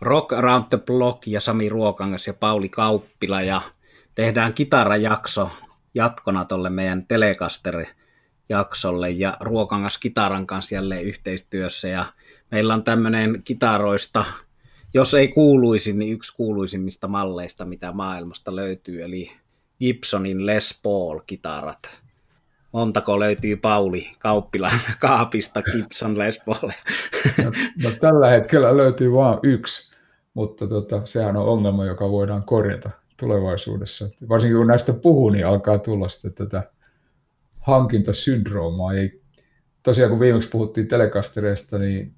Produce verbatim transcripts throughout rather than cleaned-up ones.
Rock Around the Block ja Sami Ruokangas ja Pauli Kauppila, ja tehdään kitarajakso jatkona tuolle meidän Telecaster-jaksolle, ja Ruokangas kitaran kanssa jälleen yhteistyössä, ja meillä on tämmöinen kitaroista, jos ei kuuluisi, niin yksi kuuluisimmista malleista, mitä maailmasta löytyy, eli Gibsonin Les Paul-kitarat. Montako löytyy Pauli Kauppilan kaapista Gibson Les Paulia? No, no, tällä hetkellä löytyy vain yksi, mutta tota, sehän on ongelma, joka voidaan korjata tulevaisuudessa. Varsinkin kun näistä puhuu, niin alkaa tulla sitten tätä hankintasyndroomaa. Ei, tosiaan kun viimeksi puhuttiin Telecastereista, niin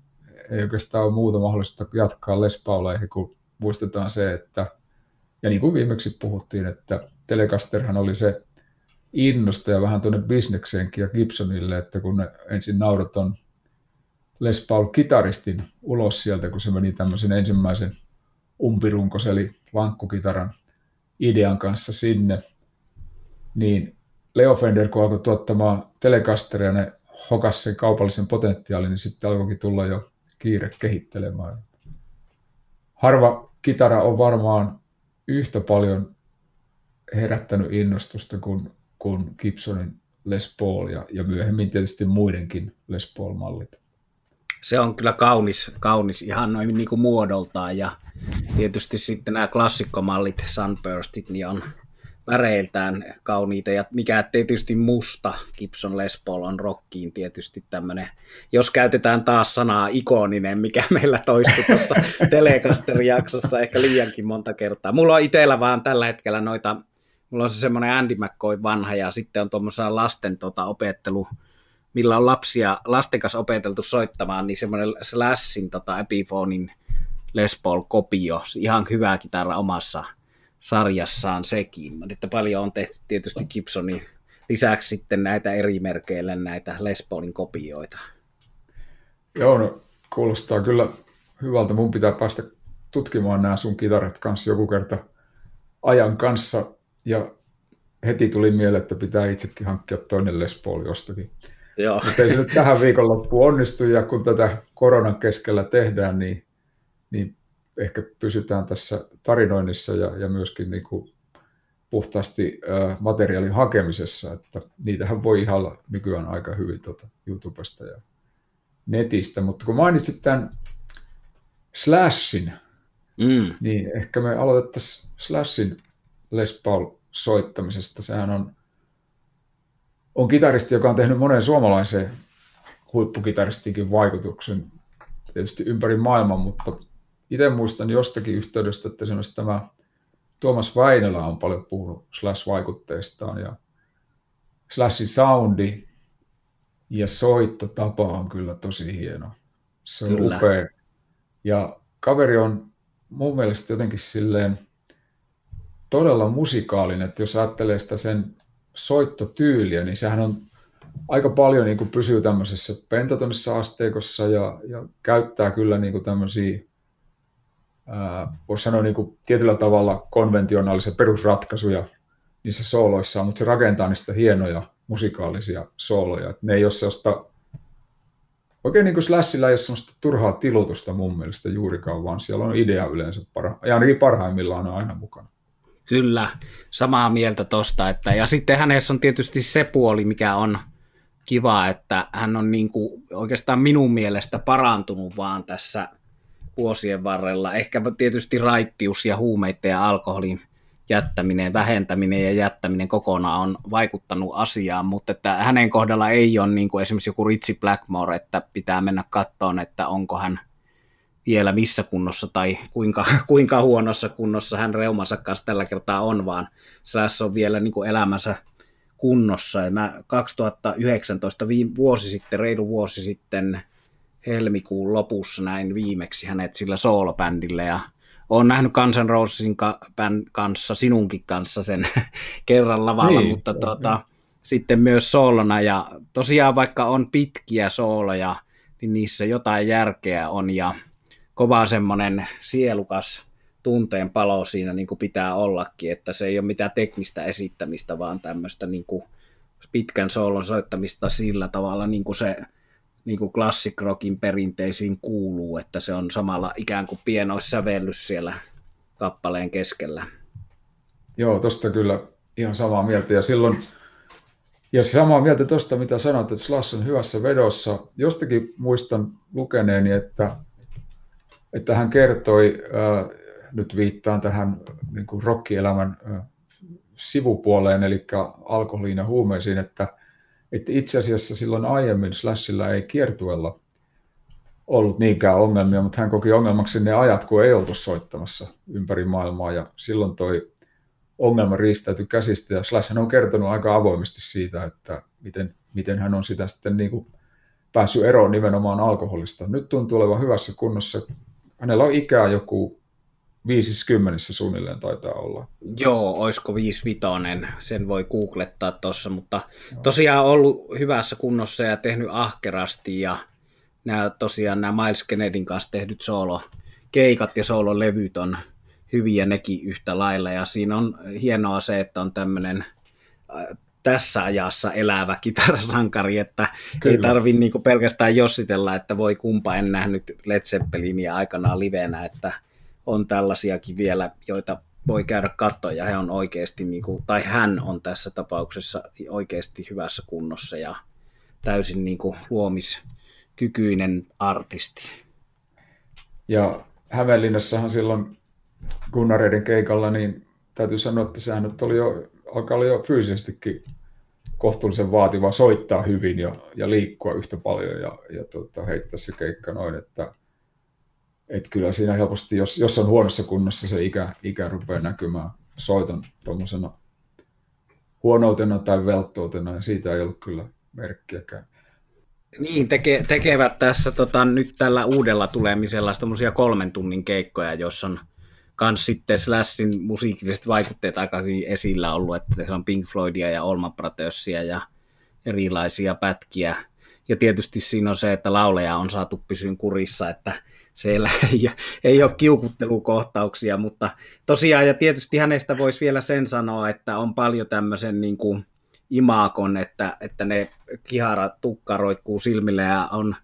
ei oikeastaan ole muuta mahdollista jatkaa Les Pauleihin, kun muistetaan se, että, ja niin kuin viimeksi puhuttiin, että Telecasterhan oli se innostaja vähän tuonne bisnekseenkin ja Gibsonille, että kun ensin nauraton Les Paul-kitaristin ulos sieltä, kun se meni tämmöisen ensimmäisen umpirunkos, eli lankkukitaran idean kanssa sinne, niin Leo Fender, kun alkoi tuottamaan Telecasteria, ne hokasi sen kaupallisen potentiaalin, niin sitten alkoikin tulla jo kiire kehittelemään. Harva kitara on varmaan yhtä paljon herättänyt innostusta kuin, kuin Gibsonin Les Paul ja, ja myöhemmin tietysti muidenkin Les Paul-mallit. Se on kyllä kaunis, kaunis ihan noin niin kuin muodoltaan, ja tietysti sitten nämä klassikkomallit, Sunburstit, niin on väreiltään kauniita, ja mikä tietysti musta Gibson Les Paul on rockiin tietysti tämmöinen, jos käytetään taas sanaa ikoninen, mikä meillä toistui tuossa Telecaster-jaksossa ehkä liiankin monta kertaa. Mulla on itsellä vaan tällä hetkellä noita, mulla on se semmoinen Andy McCoy vanha, ja sitten on tuommoisena lasten tota, opettelu, millä on lapsia, lasten kanssa opeteltu soittamaan, niin semmoinen Slashin tota, Epiphonein Les Paul-kopio, ihan hyvä kitara omassa sarjassaan sekin, että paljon on tehty tietysti Gibsonin lisäksi sitten näitä eri merkeillä näitä Les Paulin kopioita. Joo, no, kuulostaa kyllä hyvältä. Mun pitää päästä tutkimaan nämä sun kitarat kanssa joku kerta ajan kanssa, ja heti tuli mieleen, että pitää itsekin hankkia toinen Les Paul jostakin. Joo. Mutta ei se nyt tähän viikonloppuun onnistu, ja kun tätä koronan keskellä tehdään, niin, niin ehkä pysytään tässä tarinoinnissa ja, ja myöskin niin kuin puhtaasti ä, materiaalin hakemisessa, että niitähän voi ihailla nykyään aika hyvin tuota YouTubesta ja netistä. Mutta kun mainitsit tämän Slashin, mm. niin ehkä me aloitettaisiin Slashin Les Paul-soittamisesta. Sehän on, on kitaristi, joka on tehnyt moneen suomalaiseen huippukitaristinkin vaikutuksen tietysti ympäri maailman, mutta itse muistan jostakin yhteydestä, että esimerkiksi tämä Tuomas Väinölä on paljon puhunut Slash-vaikutteistaan, ja Slashin soundi ja soittotapa on kyllä tosi hieno. Se on kyllä upea. Ja kaveri on mun mielestä jotenkin silleen todella musikaalinen, että jos ajattelee sitä sen soittotyyliä, niin sehän on aika paljon niin kuin pysyy tämmöisessä pentatonissa asteikossa ja, ja käyttää kyllä niin kuin tämmöisiä voisi sanoa niin kuin tietyllä tavalla konventionaalisia perusratkaisuja niissä sooloissaan, mutta se rakentaa niistä hienoja musikaalisia sooloja. Et ne ei ole sellaista, oikein niin kuin Slashillä ei ole sellaista turhaa tilutusta mun mielestä juurikaan, vaan siellä on idea yleensä parha, ja ainakin parhaimmillaan on aina mukana. Kyllä, samaa mieltä tosta. Että, ja sitten hänessä on tietysti se puoli, mikä on kiva, että hän on niin kuin oikeastaan minun mielestä parantunut vaan tässä vuosien varrella. Ehkä tietysti raittius ja huumeiden ja alkoholin jättäminen, vähentäminen ja jättäminen kokonaan on vaikuttanut asiaan, mutta että hänen kohdalla ei ole niin kuin esimerkiksi joku Ritchie Blackmore, että pitää mennä katsomaan, että onko hän vielä missä kunnossa tai kuinka, kuinka huonossa kunnossa hän reumansa kanssa tällä kertaa on, vaan Slash on vielä niin kuin elämänsä kunnossa. Ja mä kaksituhattayhdeksäntoista viime, vuosi sitten, reilu vuosi sitten, helmikuun lopussa näin viimeksi hänet sillä soolobändillä, ja olen nähnyt Guns N' Rosesin kanssa, sinunkin kanssa sen kerran lavalla, niin, mutta tuota, sitten myös soolona, ja tosiaan vaikka on pitkiä sooloja, niin niissä jotain järkeä on, ja kova semmoinen sielukas tunteen palo siinä niin kuin pitää ollakin, että se ei ole mitään teknistä esittämistä, vaan tämmöistä niin kuin pitkän soolon soittamista sillä tavalla, niin kuin se niin kuin classic rockin perinteisiin kuuluu, että se on samalla ikään kuin pienoissävellys siellä kappaleen keskellä. Joo, tosta kyllä ihan samaa mieltä. Ja silloin, ja samaa mieltä tosta, mitä sanoit, että Slash on hyvässä vedossa. Jostakin muistan lukeneeni, että, että hän kertoi, äh, nyt viittaan tähän niin kuin rockielämän äh, sivupuoleen, eli alkoholiin ja huumeisiin, että, että itse asiassa silloin aiemmin Slashilla ei kiertueella ollut niinkään ongelmia, mutta hän koki ongelmaksi ne ajat, kun ei oltu soittamassa ympäri maailmaa, ja silloin toi ongelma riistäytyi käsistä, ja Slash on kertonut aika avoimesti siitä, että miten, miten hän on sitä sitten niin kuin päässyt eroon nimenomaan alkoholista. Nyt tuntuu olevan hyvässä kunnossa. Hänellä on ikää joku viisikymmentä suunnilleen taitaa olla. Joo, olisiko viisivitonen, sen voi googlettaa tuossa, mutta joo, tosiaan ollut hyvässä kunnossa ja tehnyt ahkerasti, ja nämä, tosiaan nämä Miles Kennedyn kanssa tehdyt soolokeikat ja soololevyt on hyviä nekin yhtä lailla, ja siinä on hienoa se, että on tämmöinen äh, tässä ajassa elävä kitarasankari, että kyllä, ei tarvitse niinku pelkästään jossitella, että voi kumpa en nähnyt Led Zeppelinia aikanaan livenä, että on tällaisiakin vielä, joita voi käydä katsomaan, ja he on oikeasti, niin kuin, tai hän on tässä tapauksessa oikeasti hyvässä kunnossa ja täysin niin kuin luomiskykyinen artisti. Ja Hämeenlinnassahan silloin Gunnareiden keikalla, niin täytyy sanoa, että sehän nyt oli jo, alkaa olla jo fyysisestikin kohtuullisen vaativaa soittaa hyvin ja, ja liikkua yhtä paljon ja, ja tuota, heittää se keikka noin, että että kyllä siinä helposti, jos, jos on huonossa kunnossa, se ikä, ikä rupeaa näkymään soiton tuommoisena huonoutena tai velttoutena, ja siitä ei ollut kyllä merkkiäkään. Niin, teke, tekevät tässä tota, nyt tällä uudella tulemisella tämmöisiä kolmen tunnin keikkoja, jos on kans sitten Slashin musiikilliset vaikutteet aika hyvin esillä ollut, että se on Pink Floydia ja Allman Brothersia ja erilaisia pätkiä. Ja tietysti siinä on se, että lauleja on saatu pysyyn kurissa, että siellä ei, ei ole kiukuttelukohtauksia, mutta tosiaan, ja tietysti hänestä voisi vielä sen sanoa, että on paljon tämmöisen niin kuin imaakon, että, että ne kiharat tukka roikkuu silmillä ja on,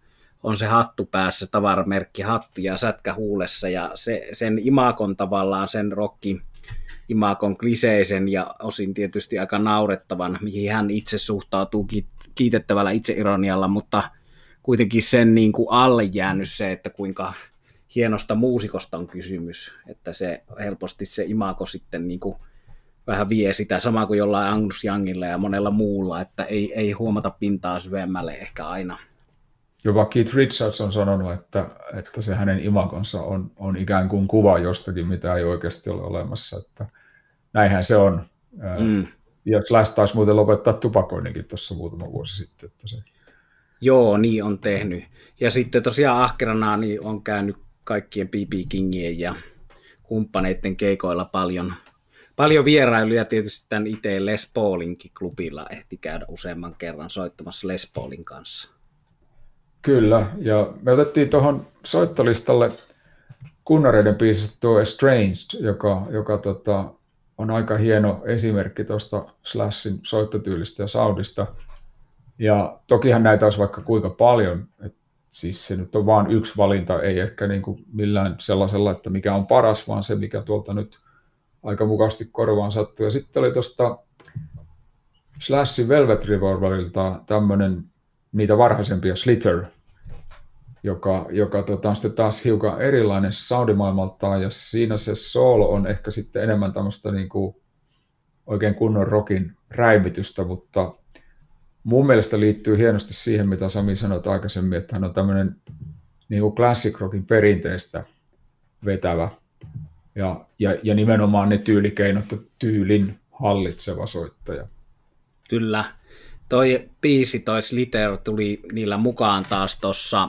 on se hattu päässä, tavaramerkki hattu ja sätkä huulessa, ja se, sen imaakon tavallaan, sen rockin imaakon kliseisen ja osin tietysti aika naurettavan, mihin hän itse suhtautuu kiitettävällä itseironialla, mutta kuitenkin sen niin kuin alle jäänyt se, että kuinka hienosta muusikosta on kysymys, että se helposti se imago sitten niin kuin vähän vie sitä, sama kuin jollain Angus Youngilla ja monella muulla, että ei, ei huomata pintaa syvemmälle ehkä aina. Jopa Keith Richards on sanonut, että, että se hänen imagonsa on, on ikään kuin kuva jostakin, mitä ei oikeasti ole olemassa, että näinhän se on. Mm. Ja Slash taisi muuten lopettaa tupakoinninkin tuossa muutama vuosi sitten, että se... Joo, niin on tehnyt. Ja sitten tosiaan ahkerana niin on käynyt kaikkien B B Kingien ja kumppaneiden keikoilla paljon, paljon vierailuja. Tietysti tämän itse Les Paulinkin klubilla ehti käydä useamman kerran soittamassa Les Paulin kanssa. Kyllä, ja me otettiin tuohon soittolistalle Gunnareiden biisistä tuo Estranged, joka, joka tota, on aika hieno esimerkki tuosta Slashin soittotyylistä ja soundista. Ja tokihan näitä olisi vaikka kuinka paljon, et siis se nyt on vain yksi valinta, ei ehkä niin kuin millään sellaisella, että mikä on paras, vaan se, mikä tuolta nyt aika mukavasti korvaan sattuu. Ja sitten oli tuosta Slashin Velvet Revolverilta tämmöinen niitä varhaisempia Slither, joka, joka tota, on sitten taas hiukan erilainen soundimaailmaltaan, ja siinä se soolo on ehkä sitten enemmän tämmöistä niin kuin oikein kunnon rockin räimitystä, mutta mun mielestä liittyy hienosti siihen, mitä Sami sanoi aikaisemmin, että hän on tämmöinen niin kuin classic rockin perinteistä vetävä ja, ja, ja nimenomaan ne tyylikeinot, tyylin hallitseva soittaja. Kyllä. Toi biisi, toi Slither, tuli niillä mukaan taas tuossa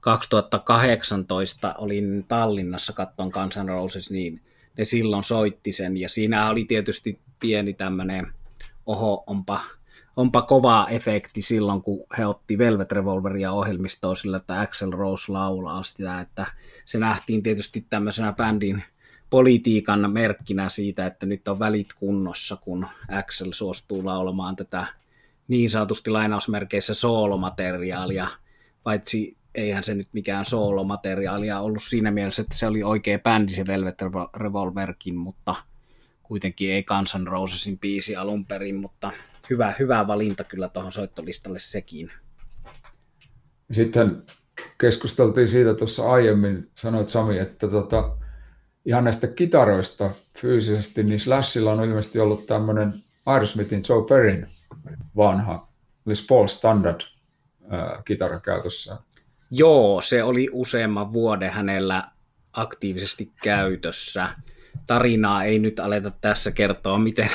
kaksituhattakahdeksantoista, olin Tallinnassa, katson Guns N' Roses, niin ne silloin soitti sen, ja siinä oli tietysti pieni tämmöinen oho, onpa Onpa kova efekti silloin, kun he otti Velvet Revolveria ohjelmistoon sillä, että Axl Rose laulaa sitä, että se nähtiin tietysti tämmöisenä bändin politiikan merkkinä siitä, että nyt on välit kunnossa, kun Axl suostuu laulamaan tätä niin sanotusti lainausmerkeissä soolomateriaalia paitsi eihän se nyt mikään soolomateriaalia ollut siinä mielessä, että se oli oikea bändi se Velvet Revolverkin, mutta kuitenkin ei Guns N' Rosesin biisi alun perin, mutta hyvä, hyvä valinta kyllä tuohon soittolistalle sekin. Sitten keskusteltiin siitä tuossa aiemmin, sanoit Sami, että tota, ihan näistä kitaroista fyysisesti, niin Slashilla on ilmeisesti ollut tämmöinen Aerosmithin Joe Perryn vanha Les Paul Standard ää, kitara käytössä. Joo, se oli useamman vuoden hänellä aktiivisesti käytössä. Tarinaa ei nyt aleta tässä kertoa, miten,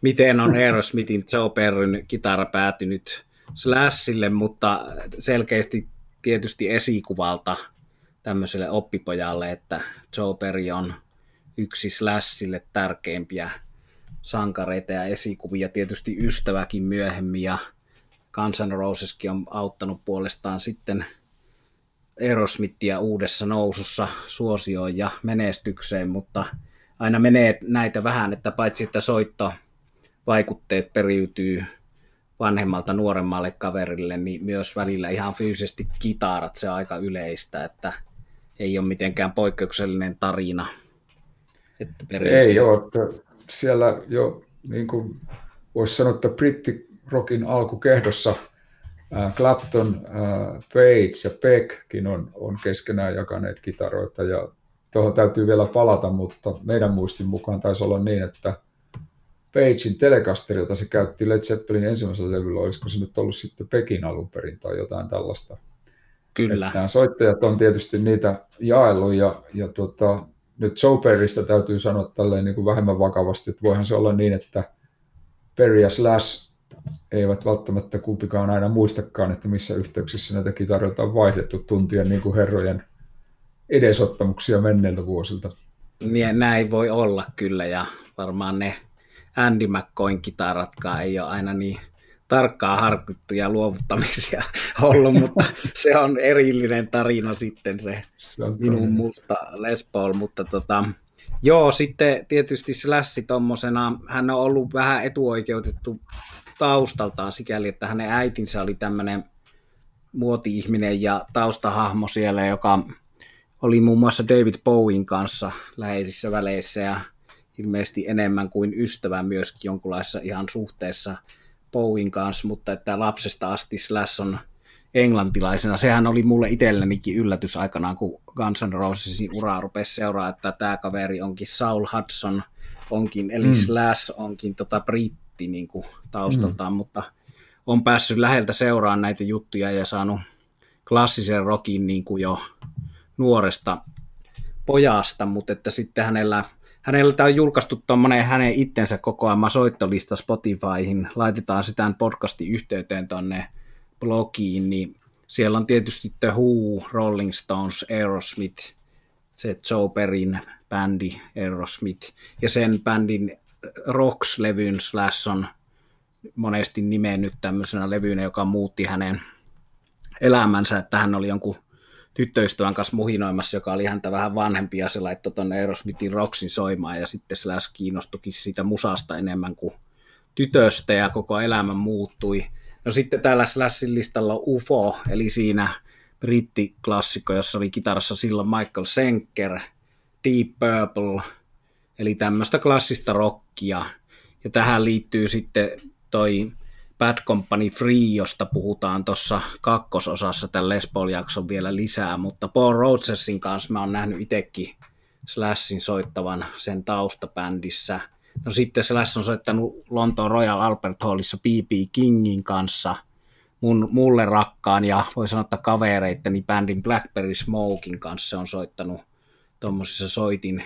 miten on Aerosmithin Joe Perryn kitara päätynyt Slashille, mutta selkeästi tietysti esikuvalta tämmöiselle oppipojalle, että Joe Perry on yksi Slashille tärkeimpiä sankareita ja esikuvia, tietysti ystäväkin myöhemmin, ja Guns N' Roseskin on auttanut puolestaan sitten Aerosmithia uudessa nousussa suosioon ja menestykseen, mutta aina menee näitä vähän, että paitsi että soittovaikutteet periytyy vanhemmalta nuoremmalle kaverille, niin myös välillä ihan fyysisesti kitarat, se on aika yleistä, että ei ole mitenkään poikkeuksellinen tarina. Että ei ole, että siellä jo niin kuin voisi sanoa, että brittirokin alkukehdossa äh, Clapton, äh, Page ja Beckkin on, on keskenään jakaneet kitaroita ja tuohon täytyy vielä palata, mutta meidän muistin mukaan taisi olla niin, että Pagein Telecaster, jota se käytti Led Zeppelin ensimmäisellä levyllä, olisiko se nyt ollut sitten Beckin alun perin tai jotain tällaista. Kyllä. Että nämä soittajat on tietysti niitä jaellut ja, ja tuota, nyt Joe Perrystä täytyy sanoa tälleen niin kuin vähemmän vakavasti, että voihan se olla niin, että Perry ja Slash eivät välttämättä kumpikaan aina muistakaan, että missä yhteyksissä näitä kitaroita on vaihdettu tuntien niin kuin herrojen edesottamuksia menneiltä vuosilta. Näin voi olla kyllä ja varmaan ne Andy McCoyn kitaratkaan ei ole aina niin tarkkaan harkittuja luovuttamisia ollut, mutta se on erillinen tarina sitten se minun musta Les Paul, mutta tota, joo, sitten tietysti Slash tommosena, hän on ollut vähän etuoikeutettu taustaltaan sikäli, että hänen äitinsä oli tämmöinen muoti-ihminen ja taustahahmo siellä, joka oli muun muassa David Bowien kanssa läheisissä väleissä ja ilmeisesti enemmän kuin ystävä myöskin jonkunlaisessa ihan suhteessa Bowien kanssa, mutta että lapsesta asti Slash on englantilaisena. Sehän oli mulle itsellenikin yllätys aikanaan, kun Guns N' Rosesin uraa rupesi seuraa, että tämä kaveri onkin Saul Hudson, onkin, eli mm. Slash onkin tota britti niin kuin taustaltaan, mm. mutta on päässyt läheltä seuraamaan näitä juttuja ja saanut klassisen rockin niin kuin jo nuoresta pojasta, mutta että sitten hänellä Hänellä on julkaistu tuommoinen hänen itsensä kokoama soittolista Spotifyhin, laitetaan sitä podcastin yhteyteen tuonne blogiin, niin siellä on tietysti The Who, Rolling Stones, Aerosmith, se Joe Perryn bändi Aerosmith, ja sen bändin Rocks-levyn Slash on monesti nimennyt tämmöisenä levyynä, joka muutti hänen elämänsä, että hän oli jonkun tyttöystävän kanssa muhinoimassa, joka oli häntä vähän vanhempi ja se laittoi tuonne Aerosmithin Rocksin soimaan ja sitten Slash kiinnostukin siitä musasta enemmän kuin tytöstä ja koko elämä muuttui. No sitten täällä Slashin listalla on U F O, eli siinä brittiklassikko, jossa oli kitarassa silloin Michael Schenker, Deep Purple, eli tämmöistä klassista rockia. Ja tähän liittyy sitten toi Bad Company Free, josta puhutaan tuossa kakkososassa tämän Les Paul-jakson vielä lisää, mutta Paul Rogersin kanssa mä oon nähnyt itsekin Slashin soittavan sen taustabändissä. No sitten Slash on soittanut Lontoon Royal Albert Hallissa B B Kingin kanssa, mun mulle rakkaan ja voi sanoa, että kavereitteni bändin Blackberry Smokin kanssa se on soittanut tuommoisessa soitin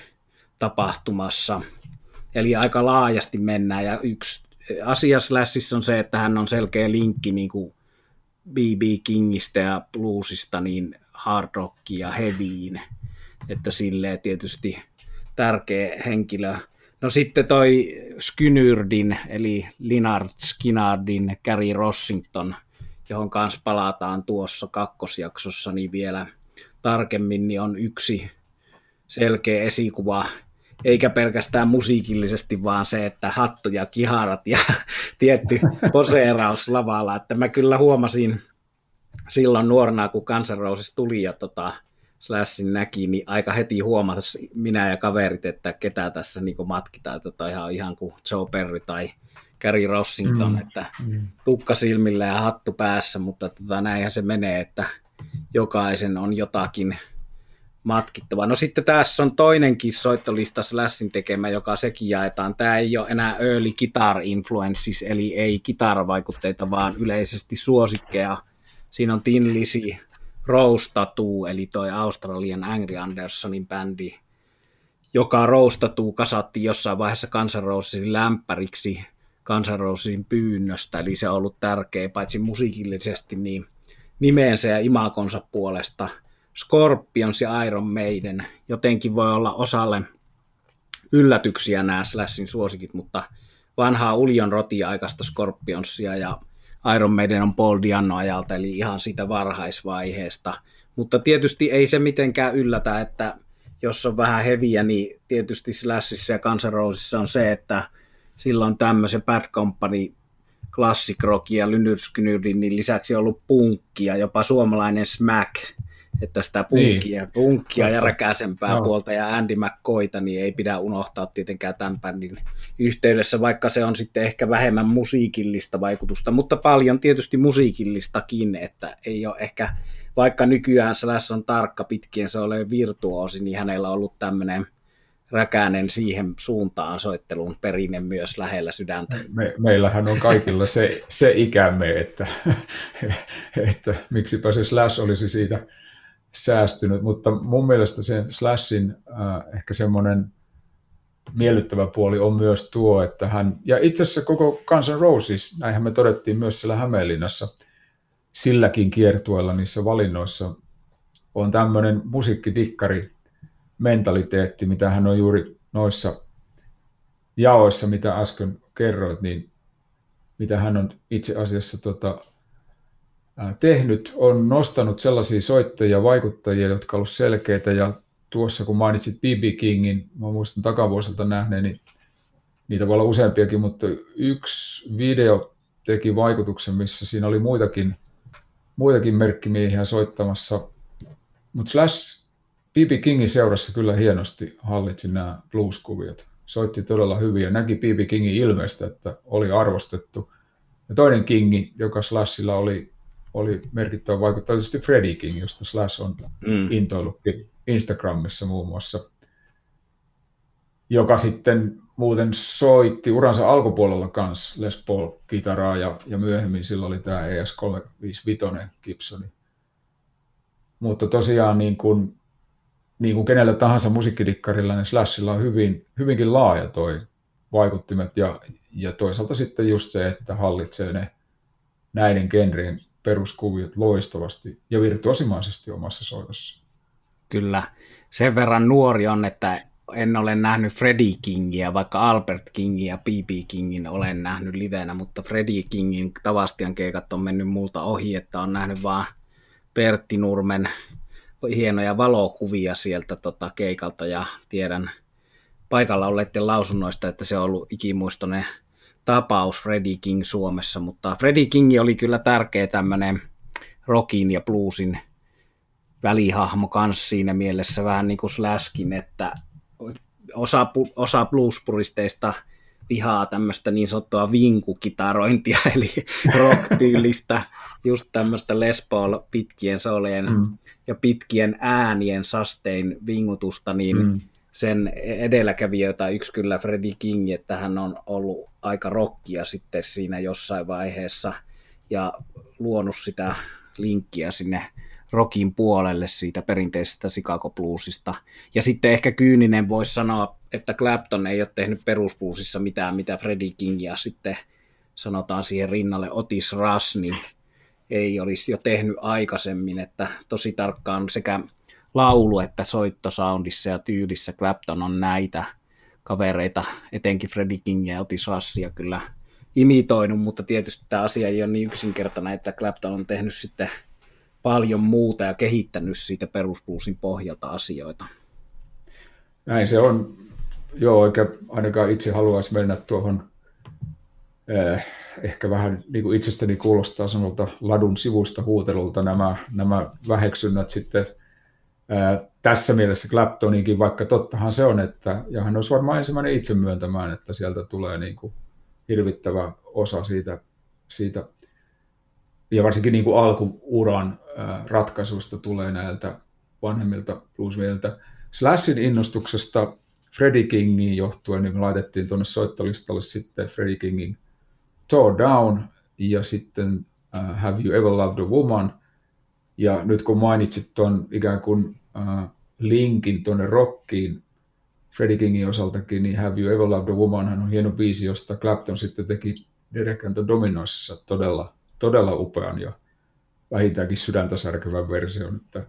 tapahtumassa. Eli aika laajasti mennään ja yksi asia Slashissa on se, että hän on selkeä linkki niin kuin B B Kingistä ja bluesista niin hard rockiin ja heavyin, että silleen tietysti tärkeä henkilö. No sitten toi Skynyrdin, eli Lynyrd Skynyrdin Gary Rossington, johon kanssa palataan tuossa kakkosjaksossa niin vielä tarkemmin, niin on yksi selkeä esikuva. Eikä pelkästään musiikillisesti, vaan se, että hattu ja kiharat ja tietty poseeraus lavalla. Että mä kyllä huomasin silloin nuorena, kun Guns N' Roses tuli ja tota, Slashin näki, niin aika heti huomasi minä ja kaverit, että ketä tässä niin matkitaan, että tämä on ihan, ihan kuin Joe Perry tai Gary Rossington, mm, että mm. tukka silmillä ja hattu päässä, mutta tota, näinhän se menee, että jokaisen on jotakin matkittava. No sitten tässä on toinenkin soittolista Slashin tekemä, joka sekin jaetaan. Tämä ei ole enää early guitar influences, eli ei kitaravaikutteita, vaan yleisesti suosikkeja. Siinä on Tin Lizzy, Rose Tattoo, eli toi Australian Angry Andersonin bändi, joka Rose Tattoo kasattiin jossain vaiheessa Guns N' Rosesin lämpäriksi Guns N' Rosesin pyynnöstä, eli se on ollut tärkeä paitsi musiikillisesti, niin nimeensä ja imakonsa puolesta. Scorpions ja Iron Maiden, jotenkin voi olla osalle yllätyksiä nämä Slashin suosikit, mutta vanhaa Uljon rotia aikaista Scorpionsia ja Iron Maiden on Paul Di'Annon ajalta, eli ihan siitä varhaisvaiheesta. Mutta tietysti ei se mitenkään yllätä, että jos on vähän heviä, niin tietysti Slashissa ja Guns N' Rosesissa on se, että silloin tämmöisen Bad Company, classic rockin ja Lynyrd Skynyrdin, niin lisäksi on ollut punkkia, jopa suomalainen smack, että sitä punkkia, niin. punkkia ja räkäisempää no. puolta ja Andy McCoyta, niin ei pidä unohtaa tietenkään tämän bändin yhteydessä, vaikka se on sitten ehkä vähemmän musiikillista vaikutusta, mutta paljon tietysti musiikillistakin, että ei ole ehkä, vaikka nykyään Slash on tarkka pitkien se ole virtuoosi, niin hänellä on ollut tämmöinen räkäinen siihen suuntaan soittelun perinne myös lähellä sydäntä. Me, meillähän on kaikilla se, se ikämme, että, että miksipä se Slash olisi siitä säästynyt, mutta mun mielestä sen Slashin äh, ehkä semmoinen miellyttävä puoli on myös tuo, että hän, ja itse asiassa koko Guns N' Roses, näinhän me todettiin myös siellä Hämeenlinnassa, silläkin kiertueella niissä valinnoissa on tämmöinen musiikkidikkari mentaliteetti, mitä hän on juuri noissa jaoissa, mitä äsken kerroit, niin mitä hän on itse asiassa tota, tehnyt, on nostanut sellaisia soittajia, vaikuttajia, jotka on ollut selkeitä, ja tuossa kun mainitsit B B Kingin, mä muistan takavuosilta nähneeni, niin niitä voi olla useampiakin, mutta yksi video teki vaikutuksen, missä siinä oli muitakin, muitakin merkkimiehiä soittamassa, mutta Slash B B Kingin seurassa kyllä hienosti hallitsi nämä blues-kuviot, soitti todella hyvin ja näki B B Kingin ilmeistä, että oli arvostettu, ja toinen Kingi, joka Slashilla oli oli merkittävä vaikuttaja, tietysti Freddie King, josta Slash on mm. intoillutkin Instagramissa muun muassa, joka sitten muuten soitti uransa alkupuolella kanssa Les Paul-kitaraa, ja, ja myöhemmin sillä oli tämä E S kolmesataaviisikymmentäviisi Gibsoni. Mutta tosiaan niin kuin, niin kuin kenellä tahansa musiikkidikkarilla, niin Slashilla on hyvin, hyvinkin laaja toi vaikuttimet, ja, ja toisaalta sitten just se, että hallitsee ne näiden genrien peruskuviot loistavasti ja virtuosimaisesti omassa soitossa. Kyllä. Sen verran nuori on, että en ole nähnyt Freddie Kingiä, vaikka Albert Kingiä ja B B Kingin olen nähnyt livenä, mutta Freddie Kingin Tavastian keikat on mennyt multa ohi, että on nähnyt vaan Pertti Nurmen hienoja valokuvia sieltä tota keikalta, ja tiedän paikalla olleiden lausunnoista, että se on ollut ikimuistoinen tapaus Freddie King Suomessa, mutta Freddie King oli kyllä tärkeä tämmöinen rockin ja bluesin välihahmo kanssa siinä mielessä vähän niin kuin Slashkin, että osa, osa bluespuristeista vihaa tämmöistä niin sanottua vinkukitarointia, eli rock-tyylistä, just tämmöistä Les Paul pitkien soleen mm. ja pitkien äänien sastein vingutusta, niin mm. sen edelläkävijöitä yksi kyllä Freddie King, että hän on ollut aika rockia sitten siinä jossain vaiheessa ja luonut sitä linkkiä sinne rockin puolelle siitä perinteisestä Chicago bluesista. Ja sitten ehkä kyyninen voisi sanoa, että Clapton ei ole tehnyt perusbluesissa mitään, mitä Freddie Kingia sitten sanotaan siihen rinnalle Otis Rush, niin ei olisi jo tehnyt aikaisemmin, että tosi tarkkaan sekä laulu, että soittosoundissa ja tyylissä Clapton on näitä kavereita, etenkin Freddie Kingia ja Otis Rushia kyllä imitoinut, mutta tietysti tämä asia ei ole niin yksinkertainen, että Clapton on tehnyt sitten paljon muuta ja kehittänyt siitä perusbluesin pohjalta asioita. Näin se on. Joo, eikä ainakaan itse haluaisi mennä tuohon eh, ehkä vähän niin kuin itsestäni kuulostaa sanolta ladun sivusta huutelulta nämä, nämä väheksynnät sitten eh, tässä mielessä Claptoninkin, vaikka tottahan se on, että ja hän olisi varmaan ensimmäinen itse myöntämään, että sieltä tulee niin kuin hirvittävä osa siitä, siitä ja varsinkin niin kuin alkuuran eh, ratkaisusta tulee näiltä vanhemmilta bluesmieliltä. Slashin innostuksesta Freddie Kingiin johtuen, niin me laitettiin tuonne soittolistalle sitten Freddie Kingin Tore Down ja sitten uh, Have You Ever Loved a Woman. Ja nyt kun mainitsit tuon ikään kuin uh, linkin tuonne rockiin Freddie Kingin osaltakin, niin Have You Ever Loved a Woman hän on hieno biisi, josta Clapton sitten teki Derek and the Dominosissa todella, todella upean ja vähintäänkin sydäntä särkevän version. Että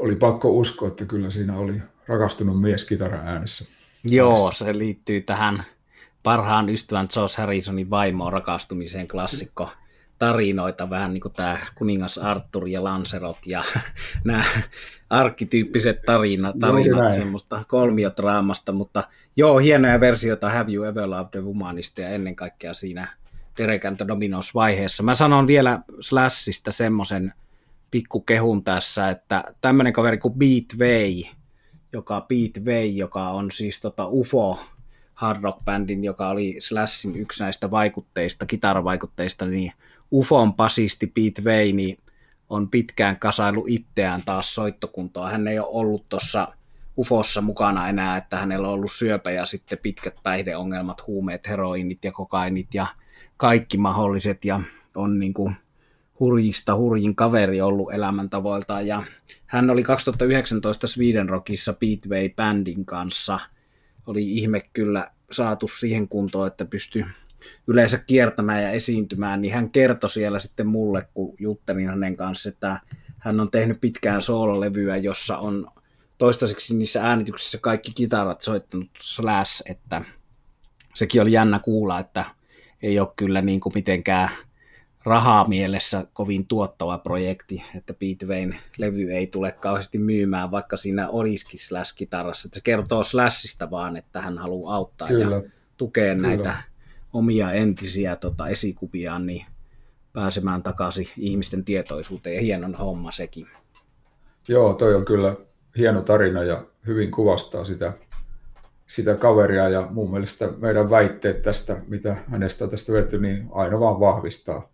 oli pakko uskoa, että kyllä siinä oli rakastunut mies kitaran äänessä. Joo, se liittyy tähän parhaan ystävän George Harrisonin vaimoon rakastumiseen klassikko tarinoita, vähän niin kuin tämä kuningas Arthur ja Lanserot ja nämä arkkityyppiset tarina, tarinat semmoista kolmiotraamasta, mutta joo, hienoja versioita Have You Ever Loved a Womanista ja ennen kaikkea siinä Derek and the Dominos -vaiheessa. Mä sanon vielä Slashista semmoisen pikku kehun tässä, että tämmöinen kaveri kuin Beat Way, joka Beat Way, joka on siis tota U F O hard rock -bändin, joka oli Slashin yksi näistä vaikutteista, kitaravaikutteista, niin U F O:n basisti Beat Way niin on pitkään kasailu itseään taas soittokuntoa. Hän ei ole ollut tuossa U F O:ssa mukana enää, että hänellä on ollut syöpä ja sitten pitkät päihdeongelmat, huumeet, heroinit ja kokainit ja kaikki mahdolliset ja on niin kuin hurjista hurjin kaveri ollut elämäntavoiltaan, ja hän oli kaksituhattayhdeksäntoista Sweden Rockissa Beat Way -bändin kanssa. Oli ihme kyllä saatu siihen kuntoon, että pystyi yleensä kiertämään ja esiintymään, niin hän kertoi siellä sitten mulle, kun juttelin hänen kanssa, että hän on tehnyt pitkään soololevyä, jossa on toistaiseksi niissä äänityksissä kaikki kitarat soittanut Slash, että sekin oli jännä kuulla, että ei ole kyllä niin kuin mitenkään rahaa mielessä kovin tuottava projekti, että Beat Wayn levy ei tule kauheasti myymään, vaikka siinä olisikin Slash-kitarassa. Että se kertoo Slashista vaan, että hän haluaa auttaa kyllä ja tukea kyllä näitä omia entisiä tota, esikuviaan niin pääsemään takaisin ihmisten tietoisuuteen, ja hienon homma sekin. Joo, toi on kyllä hieno tarina ja hyvin kuvastaa sitä, sitä kaveria, ja mun mielestä meidän väitteet tästä, mitä hänestä on tästä vetty, niin aina vaan vahvistaa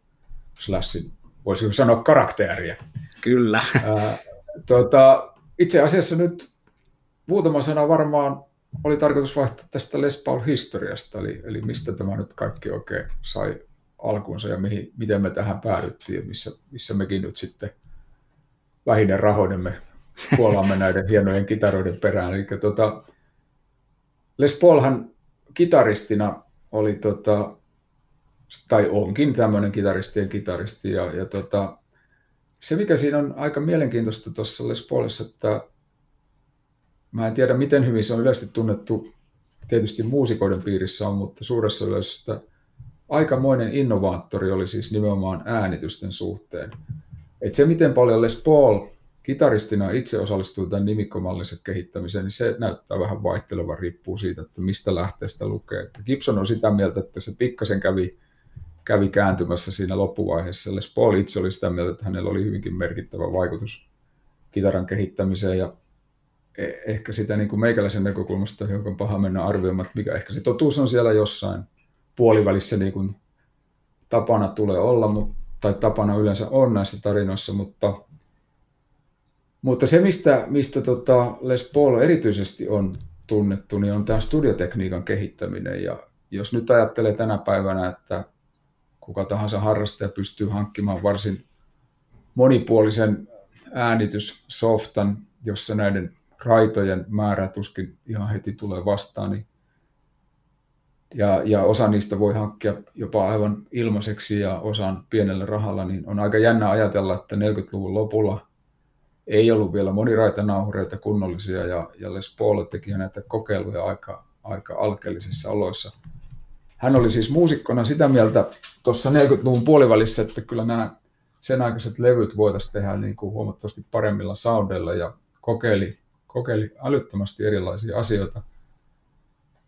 Slashin, voisiko sanoa, karakteria. Kyllä. Ää, tuota, itse asiassa nyt muutama sana varmaan oli tarkoitus vaihtaa tästä Les Paul-historiasta, eli, eli mistä tämä nyt kaikki oikein sai alkuunsa ja mihin, miten me tähän päädyttiin, missä, missä mekin nyt sitten vähinen rahoidemme kuolaamme näiden hienojen kitaroiden perään. Eli tuota, Les Paulhan kitaristina oli tota, tai onkin tämmöinen kitaristien kitaristi, ja, ja tota, se mikä siinä on aika mielenkiintoista tuossa Les Paulissa, että mä en tiedä miten hyvin se on yleisesti tunnettu, tietysti muusikoiden piirissä on, mutta suuressa yleisössä aikamoinen innovaattori oli siis nimenomaan äänitysten suhteen. Et se miten paljon Les Paul kitaristina itse osallistuu tämän nimikkomallisen kehittämiseen, niin se näyttää vähän vaihtelevan, riippuu siitä, että mistä lähteestä lukee. Että Gibson on sitä mieltä, että se pikkasen kävi kävi kääntymässä siinä loppuvaiheessa. Les Paul itse oli sitä mieltä, että hänellä oli hyvinkin merkittävä vaikutus kitaran kehittämiseen, ja ehkä sitä niin kuin meikäläisen näkökulmasta hiukan paha mennä arvioimaan, mikä ehkä se totuus on siellä jossain puolivälissä, niin kuin tapana tulee olla, mutta, tai tapana yleensä on näissä tarinoissa, mutta Mutta se, mistä, mistä tota Les Paul erityisesti on tunnettu, niin on tämä studiotekniikan kehittäminen. Ja jos nyt ajattelee tänä päivänä, että kuka tahansa harrastaja pystyy hankkimaan varsin monipuolisen äänityssoftan, jossa näiden raitojen määrä tuskin ihan heti tulee vastaan, niin ja, ja osa niistä voi hankkia jopa aivan ilmaiseksi ja osan pienellä rahalla, niin on aika jännä ajatella, että neljänkymmenluvun lopulla ei ollut vielä moniraitanauhureita kunnollisia, ja, ja Les Paul teki näitä kokeiluja aika, aika alkeellisissa oloissa. Hän oli siis muusikkona sitä mieltä tuossa neljänkymmenluvun puolivälissä, että kyllä nämä sen aikaiset levyt voitaisiin tehdä niin kuin huomattavasti paremmilla soundeilla, ja kokeili, kokeili älyttömästi erilaisia asioita.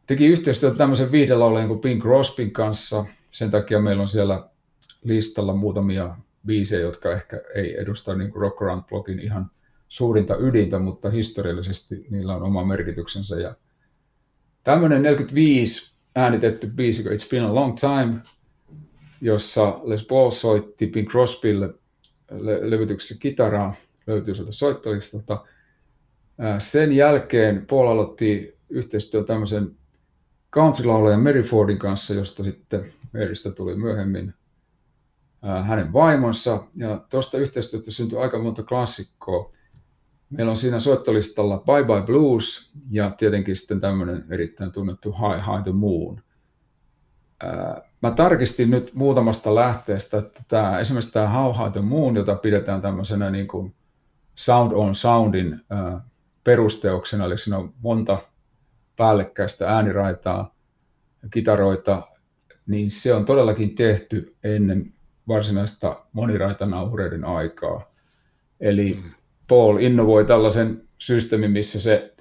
teki yhteistyötä tämmöisen viihdelaulajan kuin Bing Crosbyn kanssa. Sen takia meillä on siellä listalla muutamia biisejä, jotka ehkä ei edusta niin kuin Rock Around Blockin ihan suurinta ydintä, mutta historiallisesti niillä on oma merkityksensä. Ja tämmöinen neljäkymmentäviisi äänitetty biisi kuin It's Been a Long Time, jossa Les Paul soitti Bing Crosbylle le- levytyksessä kitaraa, löytyy sieltä soittolistalta. Sen jälkeen Paul aloitti yhteistyö tämmöisen country-laulajan Mary Fordin kanssa, josta sitten Marystä tuli myöhemmin hänen vaimonsa. Ja tuosta yhteistyöstä syntyi aika monta klassikkoa. Meillä on siinä soittolistalla Bye Bye Blues ja tietenkin sitten tämmöinen erittäin tunnettu High High the Moon. Mä tarkistin nyt muutamasta lähteestä, että tämä, esimerkiksi tämä How High the Moon, jota pidetään tämmöisenä niin kuin Sound on Soundin perusteoksena, eli siinä on monta päällekkäistä ääniraitaa ja kitaroita, niin se on todellakin tehty ennen varsinaista moniraitanauhureiden aikaa. Eli Paul innovoi tällaisen systeemin, missä se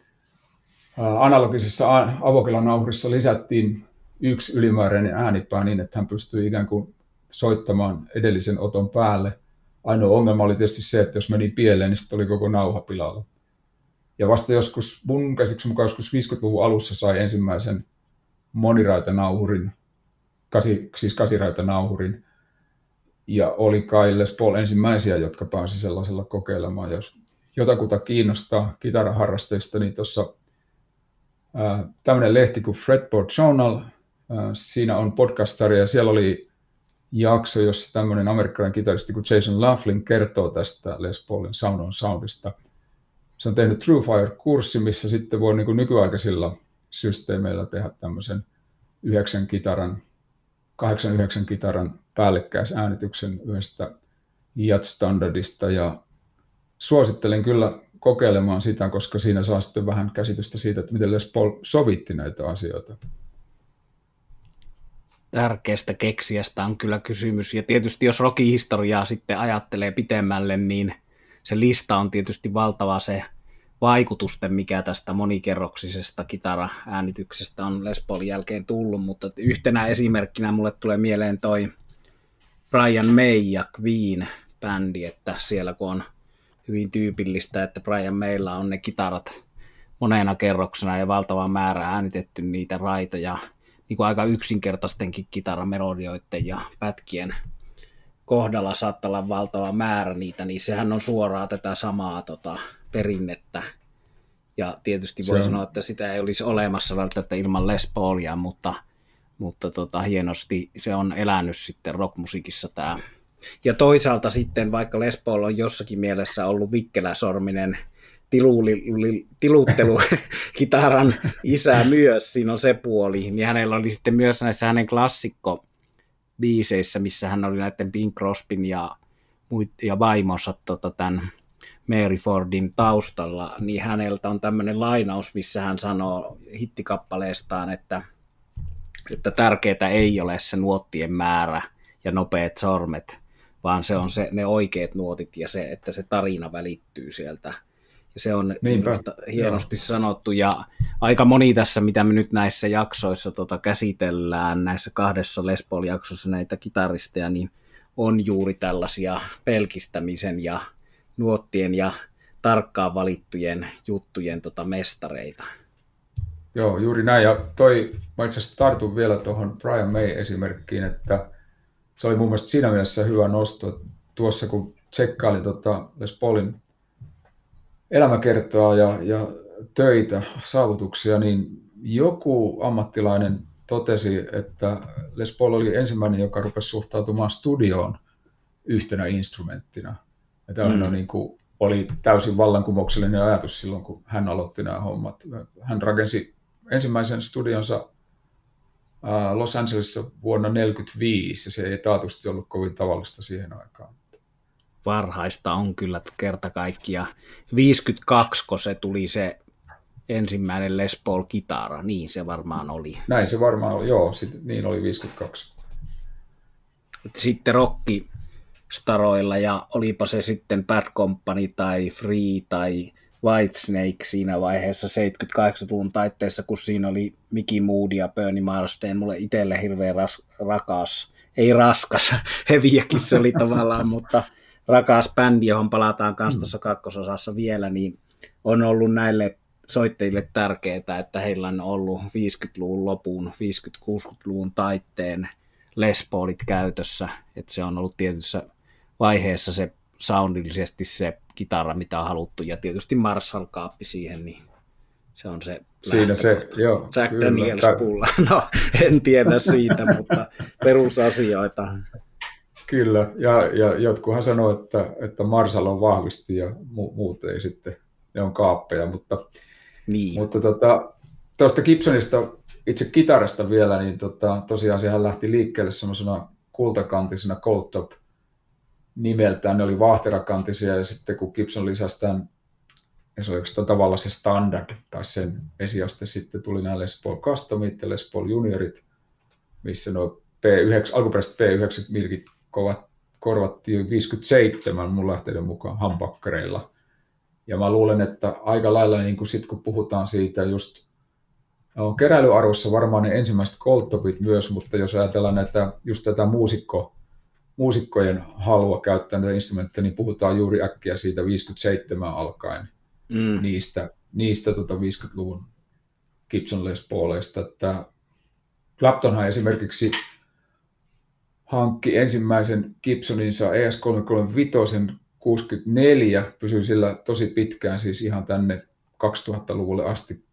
analogisessa avokilanauhurissa lisättiin yksi ylimääräinen äänipää niin, että hän pystyi ikään kuin soittamaan edellisen oton päälle. Ainoa ongelma oli tietysti se, että jos meni pieleen, niin sitten oli koko nauha pilalla. Ja vasta joskus, mun käsityksen mukaan joskus viisikymmentäluvun alussa sai ensimmäisen moniraitanauhurin, kasi, siis kasiraitanauhurin. Ja oli kai Les Paul ensimmäisiä, jotka pääsi sellaisella kokeilemaan. Jos jotakuta kiinnostaa kitaraharrasteista, niin tuossa tämmöinen lehti kuin Fretboard Journal, ää, siinä on podcast-sarja ja siellä oli jakso, jossa tämmöinen amerikkalainen kitaristi kuin Jason Laughlin kertoo tästä Les Paulin Sound on Soundista. Se on tehnyt True Fire-kurssi, missä sitten voi niin kuin nykyaikaisilla systeemeillä tehdä tämmöisen yhdeksän kitaran, kahdeksan yhdeksän kitaran päällekkäisäänityksen yhdestä jazz-standardista. Ja suosittelen kyllä kokeilemaan sitä, koska siinä saa sitten vähän käsitystä siitä, että miten Les Paul sovitti näitä asioita. Tärkeästä keksijästä on kyllä kysymys. Ja tietysti jos rock-historiaa sitten ajattelee pitemmälle, niin se lista on tietysti valtava se vaikutusten, mikä tästä monikerroksisesta kitara-äänityksestä on Les Paulin jälkeen tullut, mutta yhtenä esimerkkinä mulle tulee mieleen toi Brian May ja Queen-bändi, että siellä kun on hyvin tyypillistä, että Brian Maylla on ne kitarat monena kerroksena ja valtava määrä äänitetty niitä raitoja niin kuin aika yksinkertaistenkin kitaramelodioiden ja pätkien kohdalla saattaa olla valtava määrä niitä, niin sehän on suoraan tätä samaa tota, perinnettä. Ja tietysti voi sanoa, että sitä ei olisi olemassa välttämättä ilman Les Paulia, mutta, mutta tota, hienosti se on elänyt sitten rockmusiikissa tämä. Ja toisaalta sitten, vaikka Les Paul on jossakin mielessä ollut vikkeläsorminen tiluttelukitaran isä myös, siinä on se puoli, niin hänellä oli sitten myös näissä hänen klassikkobiiseissä, missä hän oli näiden Bing Crosbyn ja, ja vaimonsa tota, tämän Mary Fordin taustalla, niin häneltä on tämmöinen lainaus, missä hän sanoo hittikappaleestaan, että, että tärkeää ei ole se nuottien määrä ja nopeat sormet, vaan se on se, ne oikeat nuotit ja se, että se tarina välittyy sieltä. Ja se on minusta hienosti Joo. sanottu ja aika moni tässä, mitä me nyt näissä jaksoissa tota, käsitellään, näissä kahdessa Les Paul-jaksossa näitä kitaristeja, niin on juuri tällaisia pelkistämisen ja nuottien ja tarkkaan valittujen juttujen tota, mestareita. Joo, juuri näin. Ja toi, mä itse asiassa tartun vielä tuohon Brian May-esimerkkiin, että se oli mun mielestä siinä mielessä hyvä nosto. Tuossa kun tsekkailin tota Les Paulin elämäkertaa ja, ja töitä, saavutuksia, niin joku ammattilainen totesi, että Les Paul oli ensimmäinen, joka rupesi suhtautumaan studioon yhtenä instrumenttina. Ja tämähän mm. niin kuin oli täysin vallankumouksellinen ajatus silloin, kun hän aloitti nämä hommat. Hän rakensi ensimmäisen studionsa Los Angelesissa vuonna tuhatyhdeksänsataaneljäkymmentäviisi, ja se ei taatusti ollut kovin tavallista siihen aikaan. Varhaista on kyllä kerta kaikkiaan. viisikymmentäkaksi, kun se tuli se ensimmäinen Les Paul-kitara, niin se varmaan oli. Näin se varmaan oli, joo, sit, niin oli viisikymmentäkaksi. Sitten rockistaroilla, ja olipa se sitten Bad Company tai Free tai Whitesnake siinä vaiheessa seitsemänkymmentäkahdeksanluvun taitteessa, kun siinä oli Mickey Moody ja Bernie Marsden, mulle itselle hirveän ras, rakas, ei raskas, heviäkin se oli tavallaan, mutta rakas bändi, johon palataan kanssa tuossa kakkososassa vielä, niin on ollut näille soittajille tärkeää, että heillä on ollut viidenkymmenenluvun lopun, viidenkymmenen-kuudenkymmenenluvun taitteen Les Paulit käytössä, että se on ollut tietyssä vaiheessa se soundillisesti se kitara, mitä on haluttu, ja tietysti Marshall-kaappi siihen, niin se on se siinä lähtökohta. Se, joo, Jack Daniels-pulla, no en tiedä siitä, mutta perusasioita. Kyllä, ja, ja jotkuhan sanoo, että, että Marshall on vahvisti ja mu- muut ei sitten, ne on kaappeja, mutta niin. Mutta tuota, tuosta Gibsonista, itse kitarasta vielä, niin tota, tosiaan sehän lähti liikkeelle semmoisena kultakantisena Goldtop nimeltään, ne oli vaahterakantisia, ja sitten kun Gibson lisäsi tämän, se oli oikeastaan tavallaan se standard, tai sen esiaste sitten tuli nämä Les Paul Customit ja Les Paul Juniorit, missä nuo P yhdeksän, alkuperäiset P yhdeksän-milkit korvattiin viisikymmentäseitsemän mun lähteiden mukaan hampakkareilla. Ja mä luulen, että aika lailla niin kun, sit, kun puhutaan siitä just on keräilyarvossa varmaan ne ensimmäiset Goldtopit myös, mutta jos ajatellaan näitä, just tätä muusikko, muusikkojen halua käyttää näitä instrumentteja, niin puhutaan juuri äkkiä siitä viisikymmentäseitsemän alkaen mm. niistä, niistä tuota viidenkymmenenluvun Gibson Les Pauleista. Että Claptonhan esimerkiksi hankki ensimmäisen Gibsoninsa E S kolmesataakolmekymmentäviisi kuusikymmentäneljä, pysyi sillä tosi pitkään, siis ihan tänne kaksituhattaluvulle asti,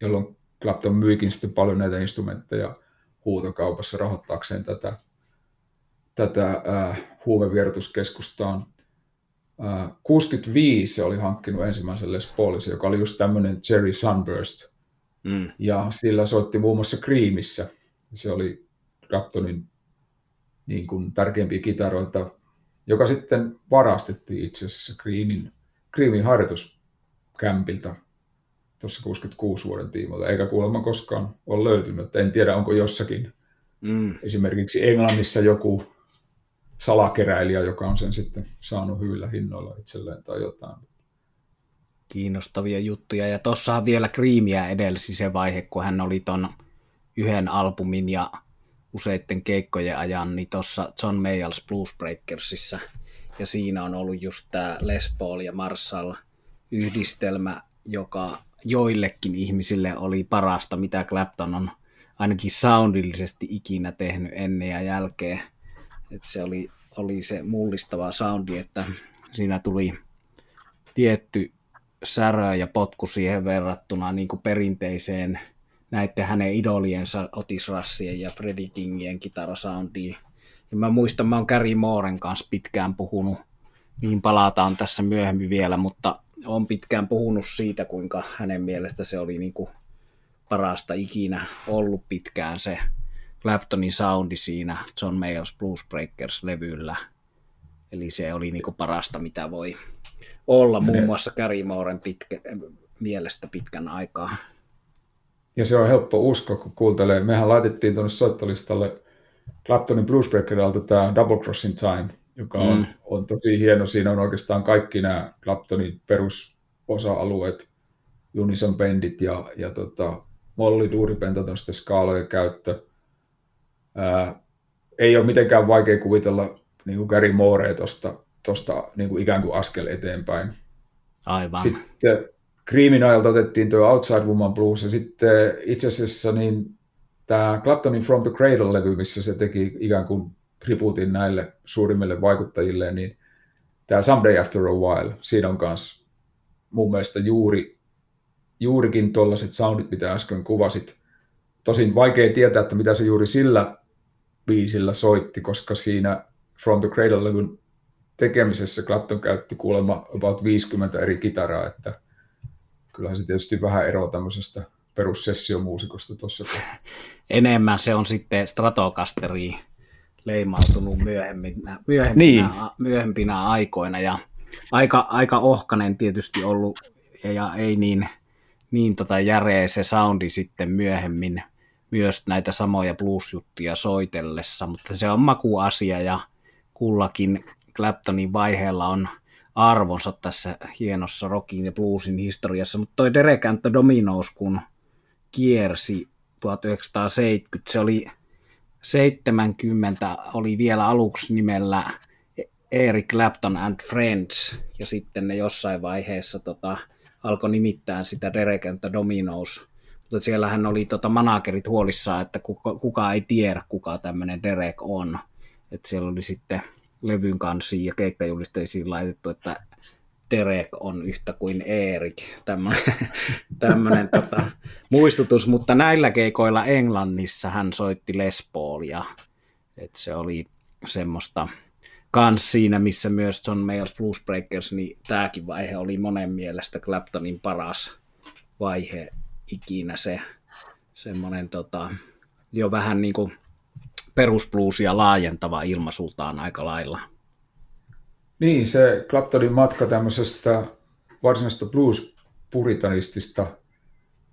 jolloin Clapton myikin sitten paljon näitä instrumentteja huutokaupassa rahoittaakseen tätä, tätä äh, huuvevierotuskeskustaan. Äh, kuusikymmentäviisi se oli hankkinut ensimmäisen Les Paulin, joka oli just tämmöinen Cherry Sunburst. Mm. Ja sillä soitti muun muassa Creamissä. Se oli Claptonin niin kuin tärkeimpiä kitaroita, joka sitten varastettiin itse asiassa Creamin, Creamin harjoituskämpiltä tuossa kuusikymmentäkuusi vuoden tiimoilta, eikä kuulemma koskaan ole löytynyt. En tiedä, onko jossakin mm. esimerkiksi Englannissa joku salakeräilijä, joka on sen sitten saanut hyvillä hinnoilla itselleen tai jotain. Kiinnostavia juttuja. Ja tuossahan vielä Creamia edelsi se vaihe, kun hän oli ton yhden albumin ja useitten keikkojen ajan, niin tuossa John Mayall's Bluesbreakersissa. Ja siinä on ollut just tämä Les Paul ja Marshall-yhdistelmä, joka joillekin ihmisille oli parasta, mitä Clapton on ainakin soundillisesti ikinä tehnyt ennen ja jälkeen. Et se oli, oli se mullistava soundi, että siinä tuli tietty särö ja potku siihen verrattuna niin kuin perinteiseen näiden hänen idoliensa Otis Rushien ja Freddie Kingien kitarasoundiin. Ja mä muistan, mä oon Gary Mooren kanssa pitkään puhunut, mihin palataan tässä myöhemmin vielä, mutta on pitkään puhunut siitä, kuinka hänen mielestä se oli niin kuin parasta ikinä ollut pitkään se Claptonin soundi siinä John Mayall's Bluesbreakers-levyllä. Eli se oli niin kuin parasta, mitä voi olla muun muassa Gary Mooren pitkä, mielestä pitkän aikaa. Ja se on helppo uskoa, kun kuuntelee. Mehän laitettiin tuonne soittolistalle Claptonin Bluesbreakeralta tämä Double Crossing Time, joka on, mm. on tosi hieno. Siinä on oikeastaan kaikki nämä Claptonin perusosa-alueet, unison bendit ja, ja tota, mollit, uuripentatonisten skaalojen käyttö. Ää, ei ole mitenkään vaikea kuvitella niin kuin Gary Moorea tuosta tosta, niin kuin ikään kuin askel eteenpäin. Aivan. Sitten Creamin ajalta otettiin tuo Outside Woman Blues, ja sitten itse asiassa niin tämä Claptonin From the Cradle-levy, missä se teki ikään kuin tribuutin näille suurimmille vaikuttajille, niin tämä Someday After a While, siinä on kanssa mun mielestä juuri, juurikin tuollaiset soundit, mitä äsken kuvasit. Tosin vaikea tietää, että mitä se juuri sillä biisillä soitti, koska siinä From the Cradle-levyn tekemisessä Clapton käytti kuulemma about viisikymmentä eri kitaraa, että kyllähän se tietysti vähän eroaa tämmöisestä perussessiomuusikosta tuossa. Enemmän se on sitten Stratocasteriin leimautunut myöhemminä, myöhemminä, niin. myöhempinä aikoina ja aika, aika ohkainen tietysti ollut ja ei niin, niin tota järeä se soundi sitten myöhemmin myös näitä samoja bluesjuttuja soitellessa, mutta se on makuasia ja kullakin Claptonin vaiheella on arvonsa tässä hienossa rockin ja bluesin historiassa, mutta toi Derek and the Dominos, kun kiersi tuhatyhdeksänsataaseitsemänkymmentä, se oli seitsemänkymmentä, oli vielä aluksi nimellä Eric Clapton and Friends, ja sitten ne jossain vaiheessa tota, alkoi nimittää sitä Derek and the Dominos, mutta siellähän oli tota, managerit huolissaan, että kuka, kuka ei tiedä, kuka tämmöinen Derek on, että siellä oli sitten levyn kansiin ja keikkajulisteisiin laitettu, että Derek on yhtä kuin Erik, tämmöinen tota, muistutus, mutta näillä keikoilla Englannissa hän soitti Les Paulia, että se oli semmoista kans siinä, missä myös John Mayall's Bluesbreakers, niin tämäkin vaihe oli monen mielestä Claptonin paras vaihe ikinä, se semmoinen tota, jo vähän niin kuin perusbluesia laajentava ilmaisuutaan aika lailla. Niin, se Claptonin matka tämmöisestä varsinaisesta blues-puritanistista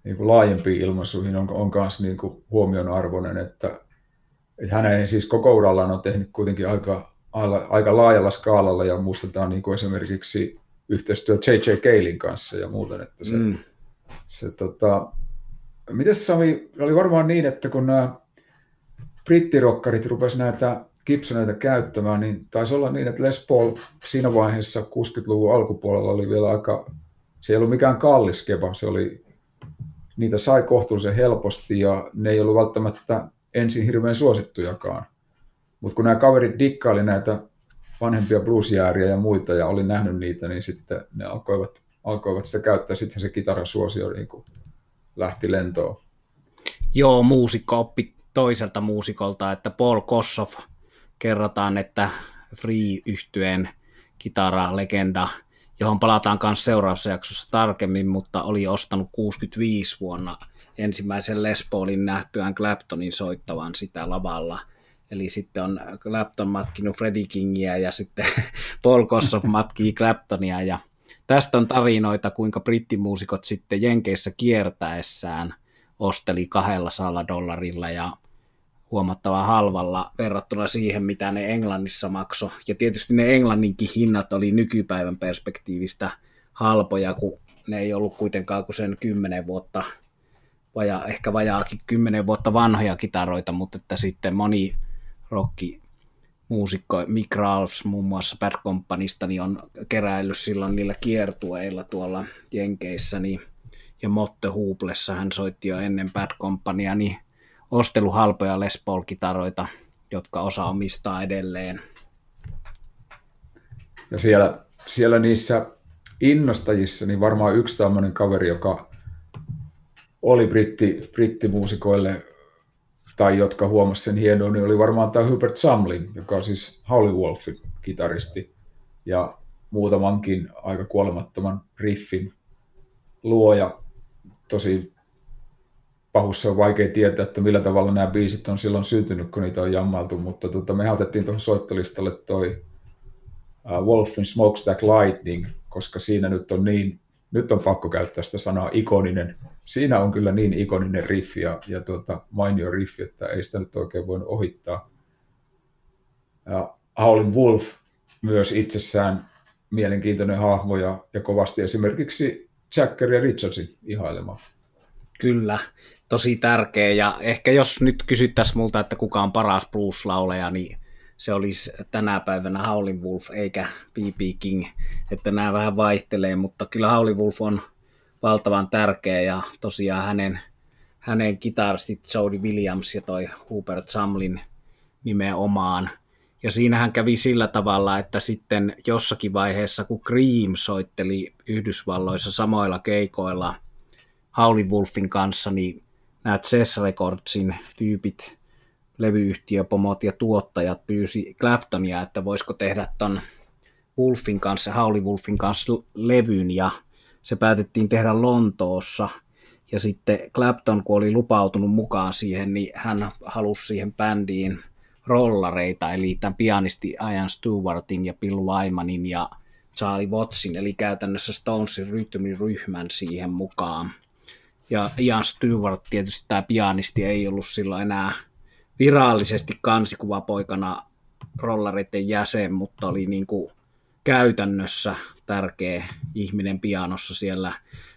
niin kuin laajempiin ilmaisuihin on, on kanssa niin kuin huomionarvoinen, että, että hänen siis koko urallaan on tehnyt kuitenkin aika, aika laajalla skaalalla ja muistetaan niin kuin esimerkiksi yhteistyö J J Calein kanssa ja muuten, että se, mm. se tota, mites se oli, oli varmaan niin, että kun nämä brittirokkarit rupesivat näitä Gibsoneita käyttämään, niin taisi olla niin, että Les Paul siinä vaiheessa kuusikymmentäluvun alkupuolella oli vielä aika, se ei ollut mikään kallis keba, se oli, niitä sai kohtuullisen helposti ja ne ei ollut välttämättä ensin hirveän suosittujakaan. Mutta kun nämä kaverit dikkaili näitä vanhempia bluesjääriä ja muita ja oli nähnyt niitä, niin sitten ne alkoivat, alkoivat sitä käyttää, sitten se kitarasuosio niin kun lähti lentoon. Joo, muusikko oppi toiselta muusikolta, että Paul Kossoff kerrotaan, että Free-yhtyeen kitaralegenda, johon palataan myös seuraavassa jaksossa tarkemmin, mutta oli ostanut kuusikymmentäviisi vuonna ensimmäisen Les Paulin nähtyään Claptonin soittavan sitä lavalla. Eli sitten on Clapton matkinut Freddie Kingiä ja sitten Paul Kossoff matkii Claptonia. Ja tästä on tarinoita, kuinka brittimuusikot sitten Jenkeissä kiertäessään osteli kahdella sadalla dollarilla ja huomattavan halvalla verrattuna siihen, mitä ne Englannissa maksoi. Ja tietysti ne Englanninkin hinnat oli nykypäivän perspektiivistä halpoja, kun ne ei ollut kuitenkaan kuin sen kymmenen vuotta, vaja, ehkä vajaakin kymmenen vuotta vanhoja kitaroita, mutta että sitten moni rockimuusikko, Mick Ralphs muun muassa Bad Companysta, niin on keräillyt silloin niillä kiertueilla tuolla Jenkeissä, niin, ja Motte Huuplessa hän soitti jo ennen Bad Companyaa, niin ostellut halpoja Les Paul-kitaroita, jotka osa omistaa edelleen. Ja siellä, siellä niissä innostajissa niin varmaan yksi tämmöinen kaveri, joka oli britti, brittimuusikoille tai jotka huomasi sen hienoa, niin oli varmaan tämä Hubert Sumlin, joka on siis Howlin' Wolfin kitaristi ja muutamankin aika kuolemattoman riffin luoja. Tosi pahussa on vaikea tietää, että millä tavalla nämä biisit on silloin syntynyt, kun niitä on jammailtu, mutta tota, me otettiin tuohon soittolistalle toi uh, Wolfin Smokestack Lightning, koska siinä nyt on niin, nyt on pakko käyttää sitä sanaa ikoninen. Siinä on kyllä niin ikoninen riffi ja, ja tuota, mainio riffi, että ei sitä nyt oikein voinut ohittaa. Uh, Howlin' Wolf myös itsessään mielenkiintoinen hahmo ja, ja kovasti esimerkiksi Jagger ja Richardsin ihailema. Kyllä, tosi tärkeä ja ehkä jos nyt kysyttäisiin multa, että kuka on paras blues-lauleja, niin se olisi tänä päivänä Howlin' Wolf eikä B B King, että nämä vähän vaihtelee, mutta kyllä Howlin' Wolf on valtavan tärkeä ja tosiaan hänen, hänen kitaristit Jody Williams ja toi Hubert Sumlin nimenomaan. Ja siinähän kävi sillä tavalla, että sitten jossakin vaiheessa, kun Cream soitteli Yhdysvalloissa samoilla keikoilla Howlin' Wolfin kanssa, niin nämä Chess Recordsin tyypit, levyyhtiöpomot ja tuottajat pyysi Claptonia, että voisiko tehdä ton Wolfin kanssa, Howlin' Wolfin kanssa levyn, ja se päätettiin tehdä Lontoossa, ja sitten Clapton, kun oli lupautunut mukaan siihen, niin hän halusi siihen bändiin rollareita, eli tämän pianisti Ian Stewartin ja Bill Wymanin ja Charlie Wattsin, eli käytännössä Stonesin rytmiryhmän siihen mukaan. Ja Ian Stewart, tietysti tämä pianisti, ei ollut silloin enää virallisesti kansikuvapoikana rollareiden jäsen, mutta oli niin kuin käytännössä tärkeä ihminen pianossa siellä.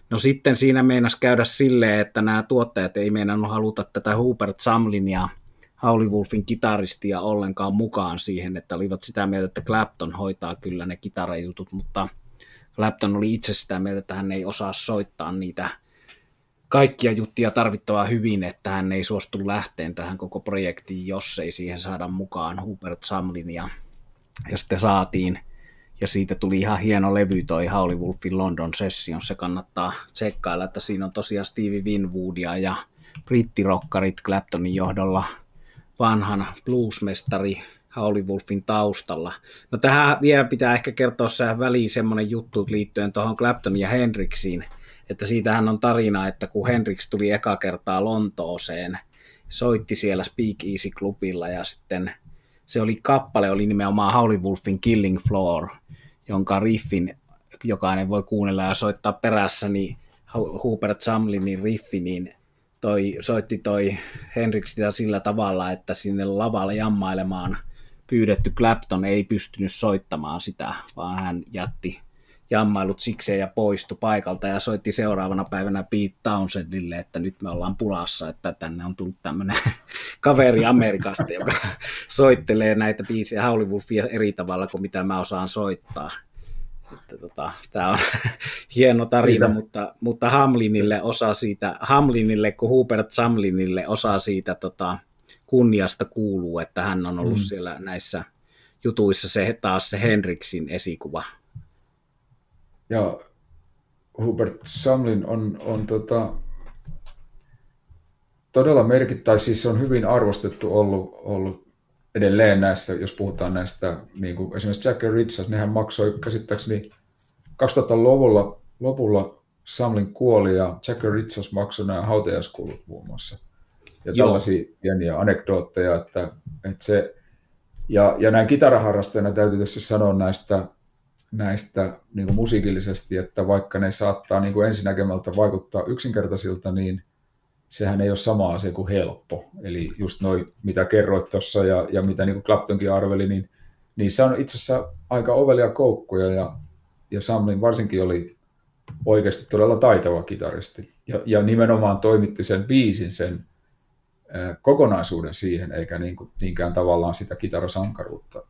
No sitten siinä meinasi käydä silleen, että nämä tuottajat ei meinannut haluta tätä Hubert Sumlin ja Howlin' Wolfin kitaristia ollenkaan mukaan siihen, että olivat sitä mieltä, että Clapton hoitaa kyllä ne kitarajutut, mutta Clapton oli itse sitä mieltä, että hän ei osaa soittaa niitä kaikkia juttuja tarvittavaa hyvin, että hän ei suostu lähteen tähän koko projektiin, jos ei siihen saada mukaan Hubert Sumlin ja, ja sitten saatiin. Ja siitä tuli ihan hieno levy toi Howlin' Wolfin London Sessions, se kannattaa tsekkailla, että siinä on tosiaan Stevie Winwoodia ja brittirokkarit Claptonin johdolla vanhan bluesmestari Howlin' Wolfin taustalla. No tähän vielä pitää ehkä kertoa sään väliin semmoinen juttu liittyen tuohon Clapton ja Hendrixiin, että siitähän on tarina, että kun Hendrix tuli eka kertaa Lontooseen, soitti siellä Speakeasy-klubilla ja sitten se oli kappale, oli nimenomaan Howlin' Wolfin Killing Floor, jonka riffin jokainen voi kuunnella ja soittaa perässä, niin Hubert Sumlinin riffi, niin toi, soitti toi Hendrix sitä sillä tavalla, että sinne lavalle jammailemaan pyydetty Clapton ei pystynyt soittamaan sitä, vaan hän jätti jammailut sikseen ja poistui paikalta ja soitti seuraavana päivänä Pete Townsendille, että nyt me ollaan pulassa, että tänne on tullut tämmöinen kaveri Amerikasta, joka soittelee näitä biisejä Howlin' Wolfia eri tavalla kuin mitä mä osaan soittaa. Tota, tämä on hieno tarina, mutta, mutta Hamlinille osa siitä, Hamlinille kuin Hubert Sumlinille osa siitä tota, kunniasta kuuluu, että hän on ollut mm. siellä näissä jutuissa se, taas se Hendrixin esikuva. Ja Hubert Sumlin on, on tota, todella merkittävä, siis se on hyvin arvostettu ollut, ollut edelleen näissä, jos puhutaan näistä, niin kuin esimerkiksi Jack and Richards, nehän maksoi käsittääkseni kaksituhattaluvulla lopulla Sumlin kuoli ja Jack and Richards maksoi nämä hautajaiskulut muun muassa. Ja Joo. tällaisia pieniä anekdootteja, että, että se, ja, ja näin kitaraharrastajana täytyy tässä sanoa näistä, näistä niin kuin musiikillisesti, että vaikka ne saattaa niin kuin ensinäkemältä vaikuttaa yksinkertaisilta, niin sehän ei ole sama asia kuin helppo. Eli just noi, mitä kerroit tuossa ja, ja mitä niin kuin Claptonkin arveli, niin niissä on itse asiassa aika ovelia koukkuja ja, ja Sumlin varsinkin oli oikeasti todella taitava kitaristi. Ja, ja nimenomaan toimitti sen biisin, sen äh, kokonaisuuden siihen, eikä niin kuin, niinkään tavallaan sitä kitarasankaruutta.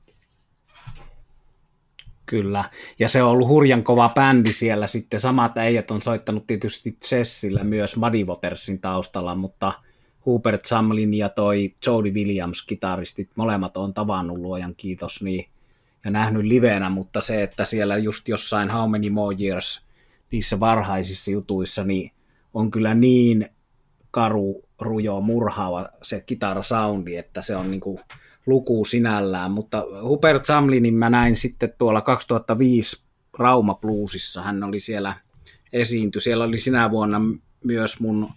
Kyllä, ja se on ollut hurjan kova bändi siellä sitten. Samat äijät on soittanut tietysti Chessillä myös Muddy Watersin taustalla, mutta Hubert Sumlin ja toi Jody Williams-kitaristit, molemmat on tavannut luojan kiitos niin, ja nähnyt livenä, mutta se, että siellä just jossain How Many More Years niissä varhaisissa jutuissa, niin on kyllä niin karu, rujo, murhaava se kitarasoundi, että se on niinku luku sinällään, mutta Hubert Sumlinin mä näin sitten tuolla kaksituhattaviisi Rauma Bluesissa, hän oli siellä esiinty, siellä oli sinä vuonna myös mun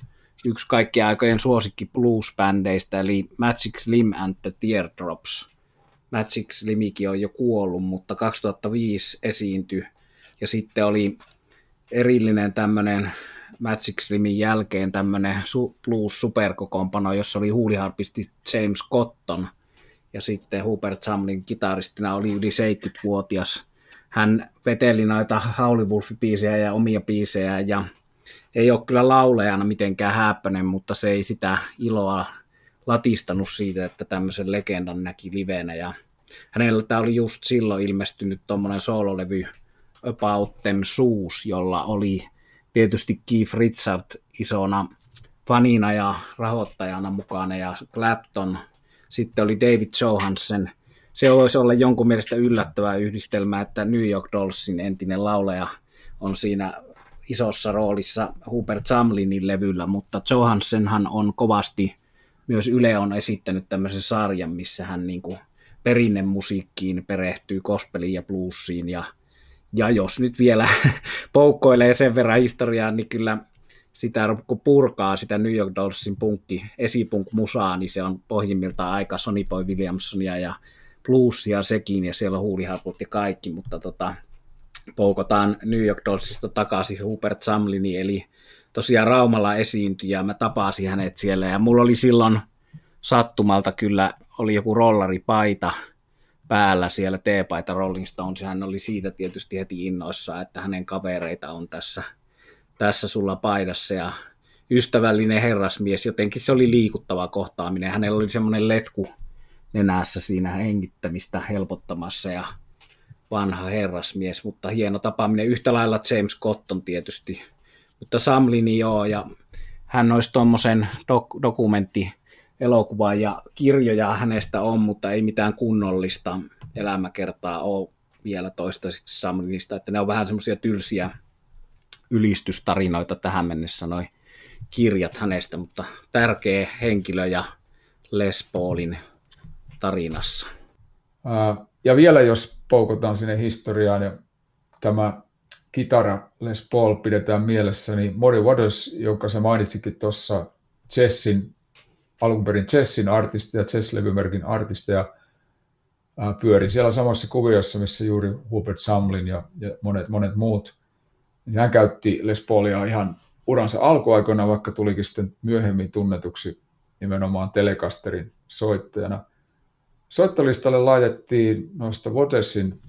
yksi kaikkien aikojen suosikki blues-bändeistä, eli Magic Slim and the Teardrops. Magic Slimikin on jo kuollut, mutta kaksituhattaviisi esiintyi, ja sitten oli erillinen tämmöinen Magic Slimin jälkeen tämmöinen blues-superkokoonpano, jossa oli huuliharpisti James Cotton, ja sitten Hubert Sumlin kitaristina oli yli seitsemänkymmentävuotias. Hän veteli noita Howlin' Wolf-biisejä ja omia biisejä, ja ei ole kyllä laulajana mitenkään häppöinen, mutta se ei sitä iloa latistanut siitä, että tämmöisen legendan näki livenä. Ja hänellä tämä oli just silloin ilmestynyt tuommoinen soololevy About Them Shoes, jolla oli tietysti Keith Richards isona fanina ja rahoittajana mukana, ja Clapton. Sitten oli David Johansen. Se voisi olla jonkun mielestä yllättävää yhdistelmää, että New York Dollsin entinen laulaja on siinä isossa roolissa Hubert Sumlinin levyllä, mutta Johansenhan on kovasti, myös Yle on esittänyt tämmöisen sarjan, missä hän niin kuin perinnemusiikkiin perehtyy gospeliin ja bluesiin. Ja, ja jos nyt vielä poukkoilee sen verran historiaa, niin kyllä sitä, kun purkaa sitä New York Dollsin punkki, esipunk-musaa, niin se on pohjimmiltaan aika Sonny Boy Williamsonia ja bluesia sekin, ja siellä on huuliharput ja kaikki, mutta tota, poukotaan New York Dollsista takaisin Hubert Sumlini, eli tosiaan Raumalla esiintyi, ja mä tapasin hänet siellä, ja mulla oli silloin sattumalta kyllä, oli joku rollaripaita päällä siellä teepaita Rolling Stones, hän oli siitä tietysti heti innoissaan, että hänen kavereita on tässä, tässä sulla paidassa ja ystävällinen herrasmies, jotenkin se oli liikuttava kohtaaminen, hänellä oli semmoinen letku nenässä siinä hengittämistä helpottamassa ja vanha herrasmies, mutta hieno tapaaminen, yhtä lailla James Cotton tietysti, mutta Sumlin joo, ja hän olisi tuommoisen dok- dokumentti elokuvaa ja kirjoja hänestä on, mutta ei mitään kunnollista elämäkertaa ole vielä toistaiseksi Sumlinista, että ne on vähän semmoisia tylsiä ylistystarinoita tähän mennessä noi kirjat hänestä, mutta tärkeä henkilö ja Les Paulin tarinassa. Ja vielä jos poukotaan sinne historiaan ja tämä kitara Les Paul pidetään mielessä, niin Muddy Waters, jonka sä mainitsikin tuossa Jessin alun perin Jessin artisteja, Jess-levymerkin artisteja pyöri siellä samassa kuviossa, missä juuri Hubert Sumlin ja, ja monet, monet muut. Hän käytti Les Paulia ihan uransa alkuaikoina, vaikka tulikin sitten myöhemmin tunnetuksi nimenomaan Telecasterin soittajana. Soittolistalle laitettiin noista Watersin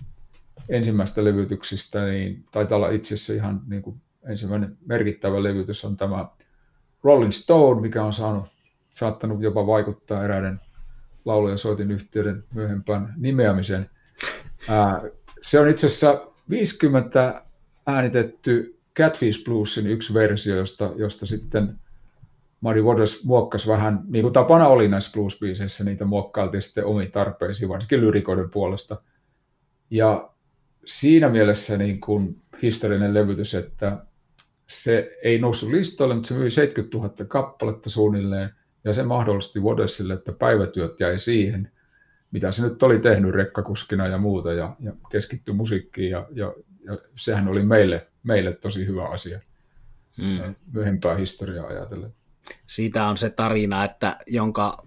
ensimmäistä levytyksistä, niin taitaa olla itse asiassa ihan niin kuin ensimmäinen merkittävä levytys on tämä Rolling Stone, mikä on saanut saattanut jopa vaikuttaa eräiden laulu- ja soitinyhtiöiden myöhempään nimeämiseen. Ää, se on itse asiassa viisikymmentä äänitetty Catfish Bluesin yksi versio, josta, josta sitten Muddy Waters muokkasi vähän, niin kuin tapana oli näissä blues-biiseissä, niitä muokkailtiin sitten omiin tarpeisiin, varsinkin lyrikoiden puolesta. Ja siinä mielessä niin kuin historiallinen levytys, että se ei noussut listoille, mutta se myi seitsemänkymmentätuhatta kappaletta suunnilleen, ja se mahdollisti Watersille, että päivätyöt jäi siihen, mitä se nyt oli tehnyt rekkakuskina ja muuta, ja, ja keskittyi musiikkiin, ja, ja, ja sehän oli meille, meille tosi hyvä asia hmm. myöhempää historiaa ajatellen. Siitä on se tarina, että jonka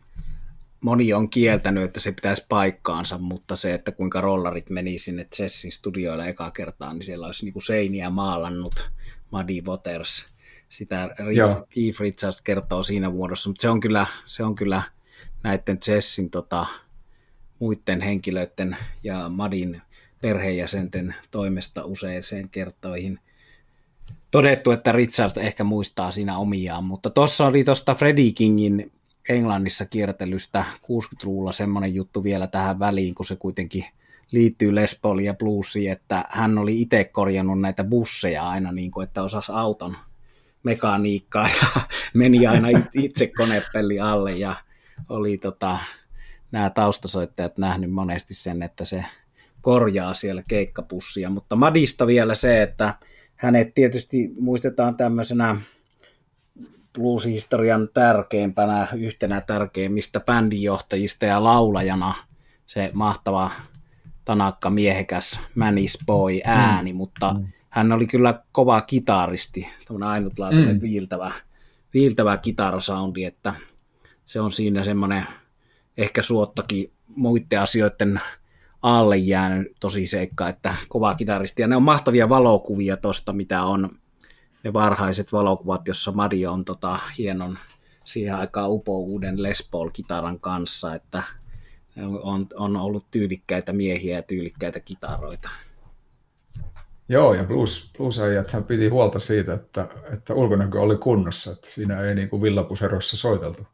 moni on kieltänyt, että se pitäisi paikkaansa, mutta se, että kuinka rollarit meni sinne Jessin studioilla ekaa kertaa, niin siellä olisi niinku seiniä maalannut Muddy Waters. Sitä Keith Richards kertoo siinä muodossa, mutta se on kyllä, se on kyllä näiden Jessin tota, muiden henkilöiden ja Muddyn perheenjäsenten toimesta usein kertoihin todettu, että Richards ehkä muistaa siinä omiaan, mutta tuossa oli tuosta Freddie Kingin Englannissa kiertelystä kuusikymmentäluvulla semmoinen juttu vielä tähän väliin, kun se kuitenkin liittyy Les Pauliin ja bluesiin, että hän oli itse korjannut näitä busseja aina, niin kuin, että osasi auton mekaniikkaa ja meni aina itse konepelli alle ja oli tota, nämä taustasoittajat nähnyt monesti sen, että se korjaa siellä keikkapussia, mutta Muddysta vielä se, että hänet tietysti muistetaan tämmöisenä blues-historian tärkeimpänä, yhtenä tärkeimmistä bändinjohtajista ja laulajana se mahtava tanakka miehekäs Manny's Boy ääni, mm. mutta mm. hän oli kyllä kova kitaristi, tämmöinen ainutlaatuinen mm. viiltävä, viiltävä kitarasoundi, että se on siinä semmoinen ehkä suottakin muiden asioiden alle jäänyt tosi seikka, että kova kitaristi. Ja ne on mahtavia valokuvia tuosta, mitä on ne varhaiset valokuvat, jossa Muddy on tota hienon siihen aikaan upouuden Les Paul-kitaran kanssa, että on, on ollut tyylikkäitä miehiä ja tyylikkäitä kitaroita. Joo, ja blues, blues-ajathan piti huolta siitä, että, että ulkonäkö oli kunnossa, että siinä ei niin kuin villapuserossa soiteltu.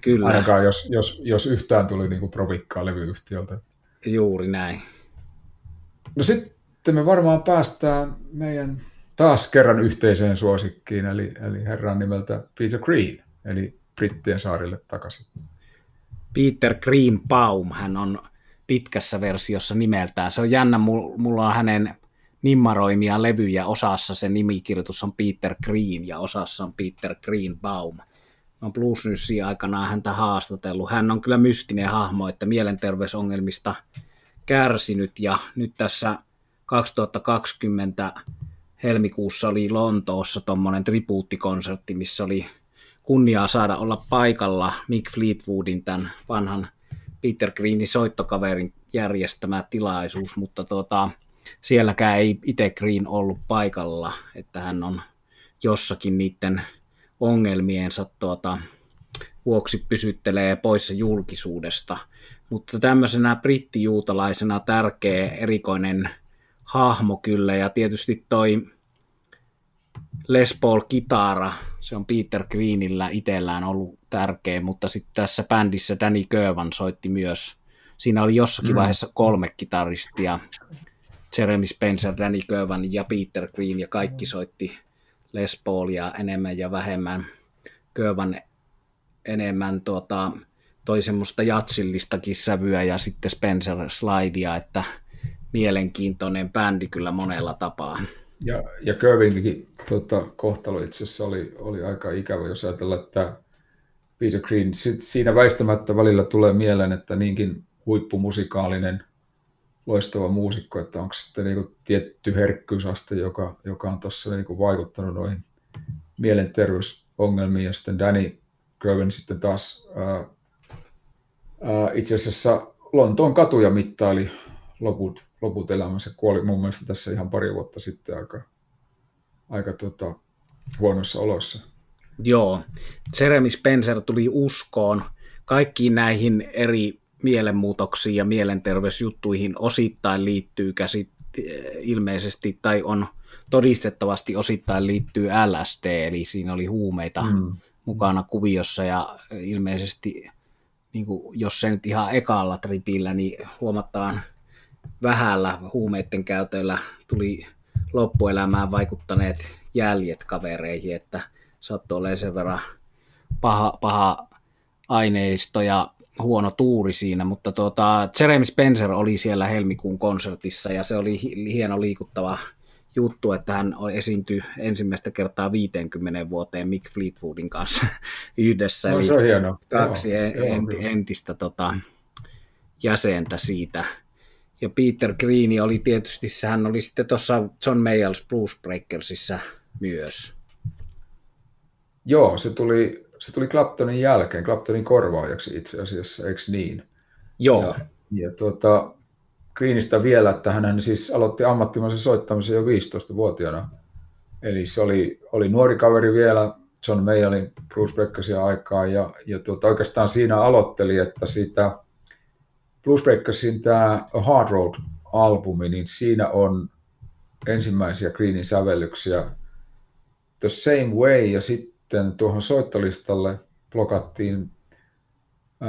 Kyllä. Ainakaan jos, jos, jos yhtään tuli niin kuin provikkaa levyyhtiöltä. Juuri näin. No sitten me varmaan päästään meidän taas kerran yhteiseen suosikkiin, eli, eli herran nimeltä Peter Green, eli Brittien saarille takaisin. Peter Greenbaum, hän on pitkässä versiossa nimeltään. Se on jännä, mulla on hänen nimmaroimia levyjä, osassa se nimikirjoitus on Peter Green ja osassa on Peter Greenbaum. On Bluesnyssin aikanaan häntä haastatellut. Hän on kyllä mystinen hahmo, että mielenterveysongelmista kärsinyt ja nyt tässä kaksituhattakaksikymmentä helmikuussa oli Lontoossa tommonen tribuuttikonsertti, missä oli kunniaa saada olla paikalla Mick Fleetwoodin, tämän vanhan Peter Greenin soittokaverin järjestämä tilaisuus, mutta tuota, sielläkään ei itse Green ollut paikalla, että hän on jossakin niiden ongelmiensa tuota, vuoksi pysyttelee poissa julkisuudesta. Mutta tämmöisenä brittijuutalaisena tärkeä erikoinen hahmo kyllä, ja tietysti toi Les Paul-kitara, se on Peter Greenillä itsellään ollut tärkeä, mutta sitten tässä bändissä Danny Kirwan soitti myös. Siinä oli jossakin vaiheessa kolme kitaristia, Jeremy Spencer, Danny Kirwan ja Peter Green, ja kaikki soitti Les Paulia enemmän ja vähemmän. Kirwan enemmän tuota, toi semmoista jatsillistakin sävyä ja sitten Spencer slidea, että mielenkiintoinen bändi kyllä monella tapaa. Ja, ja Kirwaninkin tota, kohtalo itse asiassa oli, oli aika ikävä, jos ajatellaan, että Peter Green, sit siinä väistämättä välillä tulee mieleen, että niinkin huippumusikaalinen, loistava muusikko, että onko sitten niinku tietty herkkyysaste, joka, joka on tuossa niinku vaikuttanut noihin mielenterveysongelmiin, ja sitten Danny Kirwan sitten taas ää, ää, itse asiassa Lontoon katuja mittaili loput, loput elämänsä, kuoli mun mielestä tässä ihan pari vuotta sitten aika, aika tota, huonoissa oloissa. Joo, Jeremy Spencer tuli uskoon kaikkiin näihin eri mielenmuutoksiin ja mielenterveysjuttuihin osittain liittyy käsit, ilmeisesti tai on todistettavasti osittain liittyy L S D, eli siinä oli huumeita mm. mukana kuviossa ja ilmeisesti, niin kuin, jos se nyt ihan ekalla tripillä, niin huomataan vähällä huumeiden käytöllä tuli loppuelämään vaikuttaneet jäljet kavereihin, että saattoi olemaan sen verran paha, paha aineisto ja huono tuuri siinä, mutta tuota, Jeremy Spencer oli siellä helmikuun konsertissa ja se oli hieno liikuttava juttu, että hän esiintyi ensimmäistä kertaa viiteenkymmeneen vuoteen Mick Fleetwoodin kanssa yhdessä. No, se on hieno. Kaksi joo, enti, joo, entistä tota, jäsentä siitä. Ja Peter Green oli tietysti, hän oli sitten tuossa John Mayall's Bluesbreakersissa myös. Joo, se tuli, se tuli Claptonin jälkeen, Claptonin korvaajaksi itse asiassa, eikö niin? Joo. Ja, ja tuota, Greenistä vielä, että hän siis aloitti ammattimaisen soittamisen jo viisitoistavuotiaana. Eli se oli, oli nuori kaveri vielä John Mayallin Bluesbreakersia aikaa, ja, ja tuota, oikeastaan siinä aloitteli, että siitä Bluesbreakersin tämä A Hard Road-albumi, niin siinä on ensimmäisiä Greenin sävellyksiä The Same Way, ja sitten Sitten tuohon soittolistalle blokattiin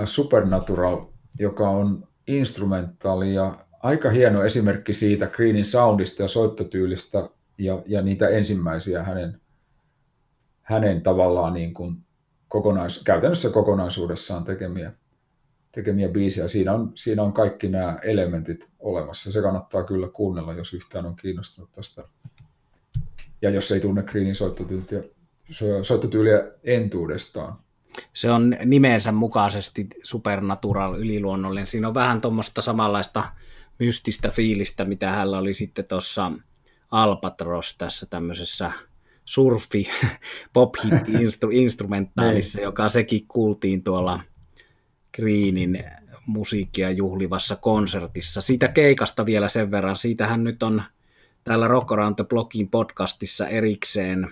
Supernatural, joka on instrumentaali ja aika hieno esimerkki siitä Greenin soundista ja soittotyylistä ja, ja niitä ensimmäisiä hänen, hänen tavallaan niin kuin kokonais, käytännössä kokonaisuudessaan tekemiä, tekemiä biisejä. Siinä on, siinä on kaikki nämä elementit olemassa. Se kannattaa kyllä kuunnella, jos yhtään on kiinnostunut tästä ja jos ei tunne Greenin soittotyyliä. soittotyyliä entuudestaan. Se on nimensä mukaisesti supernatural, yliluonnollinen. Siinä on vähän tuommoista samanlaista mystistä fiilistä, mitä hänellä oli sitten tuossa Albatros tässä tämmöisessä surfi pop-hit-instrumentaalissa, joka sekin kuultiin tuolla Greenin musiikkia juhlivassa konsertissa. Siitä keikasta vielä sen verran. Siitähän nyt on täällä Rock Around the Blockin podcastissa erikseen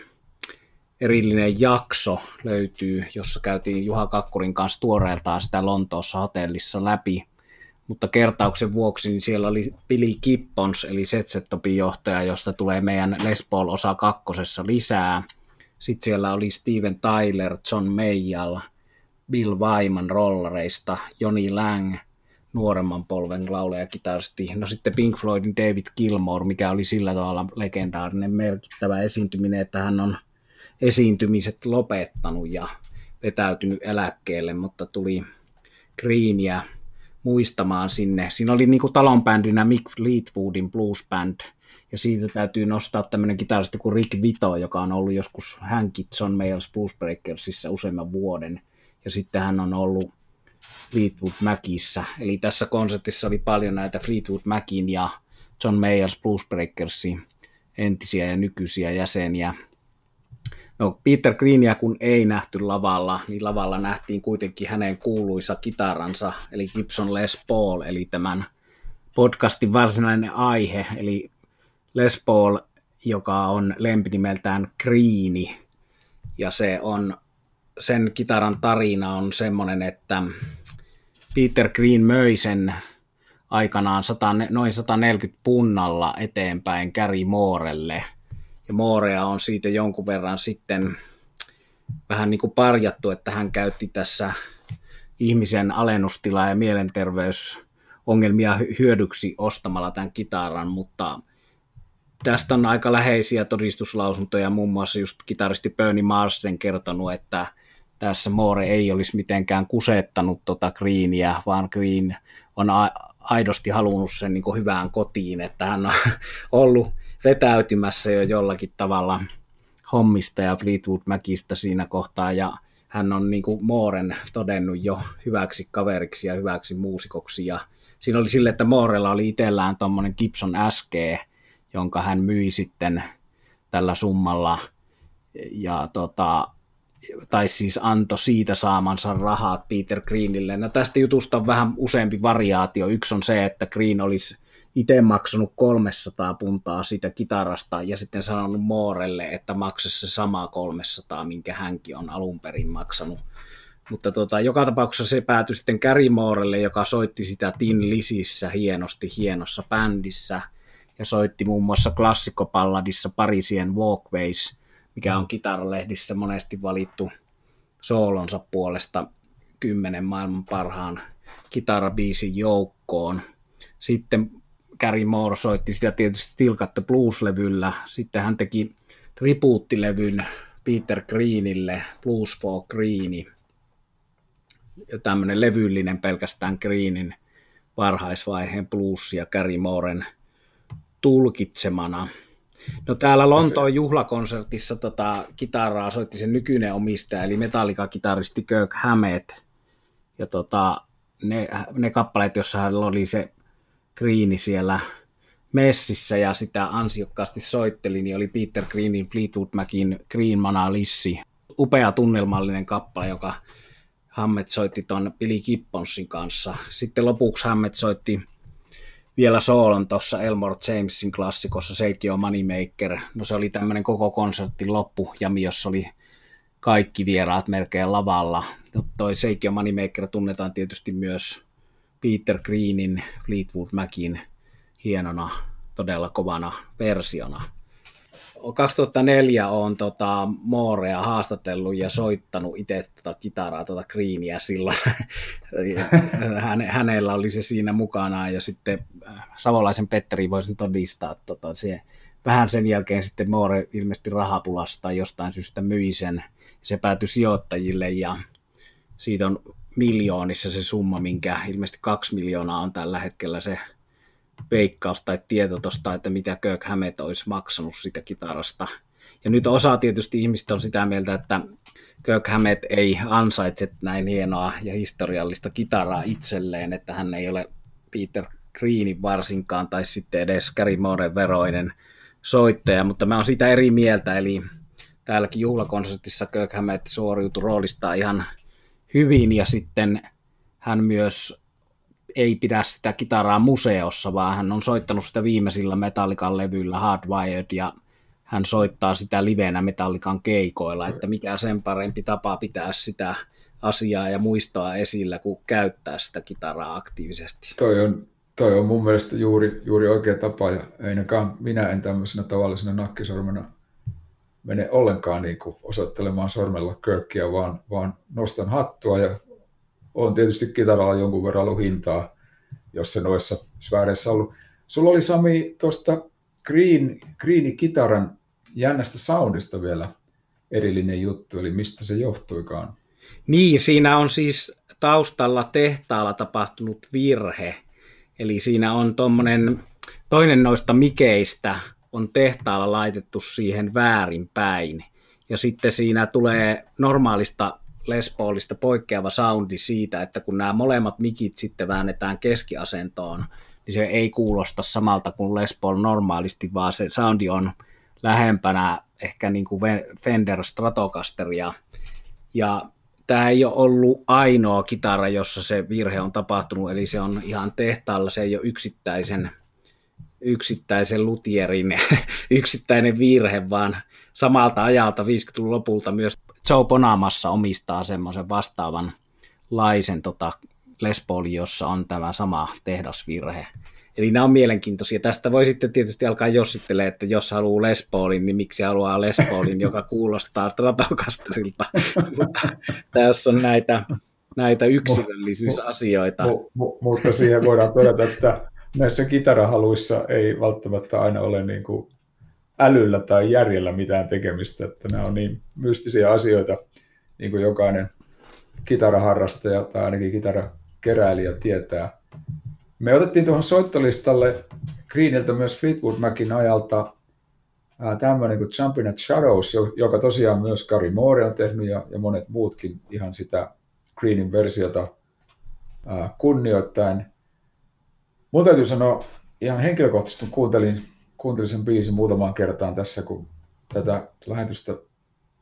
erillinen jakso löytyy, jossa käytiin Juha Kakkurin kanssa tuoreeltaan sitä Lontoossa hotellissa läpi, mutta kertauksen vuoksi niin siellä oli Billy Gibbons, eli Setsetopin johtaja, josta tulee meidän Les Paul osa kakkosessa lisää. Sitten siellä oli Steven Tyler, John Mayall, Bill Wyman rollareista, Johnny Lang, nuoremman polven laulaja kitaristi, no sitten Pink Floydin David Gilmour, mikä oli sillä tavalla legendaarinen merkittävä esiintyminen, että hän on esiintymiset lopettanut ja vetäytynyt eläkkeelle, mutta tuli Greeniä muistamaan sinne. Siinä oli niin kuin talonbändinä Mick Fleetwoodin Blues Band, ja siitä täytyy nostaa tämmöinen kitaristi kuin Rick Vito, joka on ollut joskus hänkin John Mayall's Bluesbreakersissa useamman vuoden, ja sitten hän on ollut Fleetwood Macissa. Eli tässä konsertissa oli paljon näitä Fleetwood Macin ja John Mayall's Bluesbreakersin entisiä ja nykyisiä jäseniä. No, Peter Greenia kun ei nähty lavalla, niin lavalla nähtiin kuitenkin hänen kuuluisa kitaransa, eli Gibson Les Paul, eli tämän podcastin varsinainen aihe, eli Les Paul, joka on lempinimeltään Greeni, ja se on sen kitaran tarina on semmoinen, että Peter Green möi sen aikanaan noin sata neljäkymmentä punnalla eteenpäin Gary Moorelle. Ja Moorea on siitä jonkun verran sitten vähän niin kuin parjattu, että hän käytti tässä ihmisen alennustilaa ja mielenterveysongelmia hyödyksi ostamalla tämän kitaran, mutta tästä on aika läheisiä todistuslausuntoja, muun muassa just kitaristi Bernie Marsden kertonut, että tässä Moore ei olisi mitenkään kusettanut tota Greeniä, vaan Green on a- aidosti halunnut sen niin kuin hyvään kotiin, että hän on ollut vetäytymässä jo jollakin tavalla hommista ja Fleetwood Macista siinä kohtaa, ja hän on niin kuin Mooren todennut jo hyväksi kaveriksi ja hyväksi muusikoksi, ja siinä oli sille, että Moorella oli itsellään tuommoinen Gibson S G, jonka hän myi sitten tällä summalla, ja tota, tai siis antoi siitä saamansa rahat Peter Greenille. No tästä jutusta on vähän useampi variaatio. Yksi on se, että Green olisi itse maksanut kolmesataa puntaa siitä kitarasta ja sitten sanonut Moorelle, että maksa se sama kolmesataa, minkä hänkin on alun perin maksanut. Mutta tota, joka tapauksessa se päätyi sitten Gary Moorelle, joka soitti sitä Tin Lisissä hienosti hienossa bändissä ja soitti muun muassa klassikkoballadissa Parisien Walkways, mikä on kitaralehdissä monesti valittu soolonsa puolesta kymmenen maailman parhaan kitarabiisin joukkoon. Sitten Gary Moore soitti sitä tietysti Still Got the Blues-levyllä. Sitten hän teki tribuuttilevyn Peter Greenille, Blues for Greeni. Ja tämmöinen levyllinen pelkästään Greenin varhaisvaiheen bluesia Gary Mooren tulkitsemana. No täällä Lontoon juhlakonsertissa tota, kitaraa soitti sen nykyinen omistaja, eli Metallica-kitaristi Kirk Hammett. Ja tota, ne, ne kappaleet, joissa hän oli se Greeni siellä messissä ja sitä ansiokkaasti soitteli, niin oli Peter Greenin Fleetwood Macin Green Mona Lissi. Upea tunnelmallinen kappale, joka Hammett soitti tuon Billy Gibbonsin kanssa. Sitten lopuksi Hammett soitti vielä soolon tuossa Elmore Jamesin klassikossa Shake Your Moneymaker. No se oli tämmöinen koko konsertin loppujami, jossa oli kaikki vieraat melkein lavalla. No toi Shake Your Moneymaker tunnetaan tietysti myös Peter Greenin Fleetwood Macin hienona, todella kovana versiona. kaksituhattaneljä on tota Moorea haastatellut ja soittanut itse tota kitaraa, tota Greeniä silloin. Hänellä oli se siinä mukanaan ja sitten Savolaisen Petteri voisin todistaa. Tota, se, vähän sen jälkeen sitten Moore ilmeisesti rahapulasta tai jostain syystä myi sen. Se päätyi sijoittajille ja siitä on miljoonissa se summa, minkä ilmeisesti kaksi miljoonaa on tällä hetkellä se veikkaus tai tieto tuosta, että mitä Kirk Hammett olisi maksanut sitä kitarasta. Ja nyt osa tietysti ihmistä on sitä mieltä, että Kirk Hammett ei ansaitse näin hienoa ja historiallista kitaraa itselleen, että hän ei ole Peter Greenin varsinkaan tai sitten edes Gary Mooren veroinen soittaja, mutta mä oon siitä eri mieltä, eli täälläkin juhlakonsertissa Kirk Hammett suoriutui roolistaan ihan hyvin ja sitten hän myös ei pidä sitä kitaraa museossa, vaan hän on soittanut sitä viimeisillä Metallican levyillä Hardwired ja hän soittaa sitä livenä Metallican keikoilla, että mikä sen parempi tapa pitää sitä asiaa ja muistoa esillä, kun käyttää sitä kitaraa aktiivisesti. Toi on, toi on mun mielestä juuri, juuri oikea tapa ja ainakaan minä en tämmöisenä tavallisena nakkisormena mene ollenkaan niin kuin osoittelemaan sormella Kirkia, vaan, vaan nostan hattua ja on tietysti kitaralla jonkun verran ollut hintaa, jos se noissa sfääreissä ollut. Sulla oli, Sami, tuosta Green, Greenin kitaran jännästä soundista vielä erillinen juttu, eli mistä se johtuikaan? Niin, siinä on siis taustalla tehtaalla tapahtunut virhe, eli siinä on tommonen, toinen noista mikeistä on tehtaalla laitettu siihen väärinpäin, ja sitten siinä tulee normaalista Les Paulista poikkeava soundi siitä, että kun nämä molemmat mikit sitten väännetään keskiasentoon, niin se ei kuulosta samalta kuin Les Paul normaalisti, vaan se soundi on lähempänä ehkä niin kuin Fender Stratocasteria. Ja tämä ei ole ollut ainoa kitara, jossa se virhe on tapahtunut, eli se on ihan tehtaalla, se ei ole yksittäisen yksittäisen luthierin yksittäinen virhe, vaan samalta ajalta viisikymmentäluvun lopulta myös Joe Bonamassa omistaa semmoisen vastaavan laisen tota Les Paul, jossa on tämä sama tehdasvirhe. Eli nämä on mielenkiintoisia. Tästä voi sitten tietysti alkaa jossittelee, että jos haluaa Les Paulin, niin miksi haluaa Les Paulin, joka kuulostaa Stratocasterilta. Tässä on näitä, näitä yksilöllisyysasioita. M- m- m- mutta siihen voidaan todeta, että näissä kitarahaluissa ei välttämättä aina ole niin kuin älyllä tai järjellä mitään tekemistä. Että nämä on niin mystisiä asioita, niin kuin jokainen kitaraharrastaja tai ainakin kitarakeräilijä tietää. Me otettiin tuohon soittolistalle Greeniltä myös Fleetwood Macin ajalta tämmöinen kuin Jumpin' at Shadows, joka tosiaan myös Gary Moore on tehnyt ja, ja monet muutkin ihan sitä Greenin versiota ää, kunnioittain. Mun täytyy sanoa, ihan henkilökohtaisesti kun kuuntelin, kuuntelin sen biisin muutamaan kertaan tässä, kun tätä lähetystä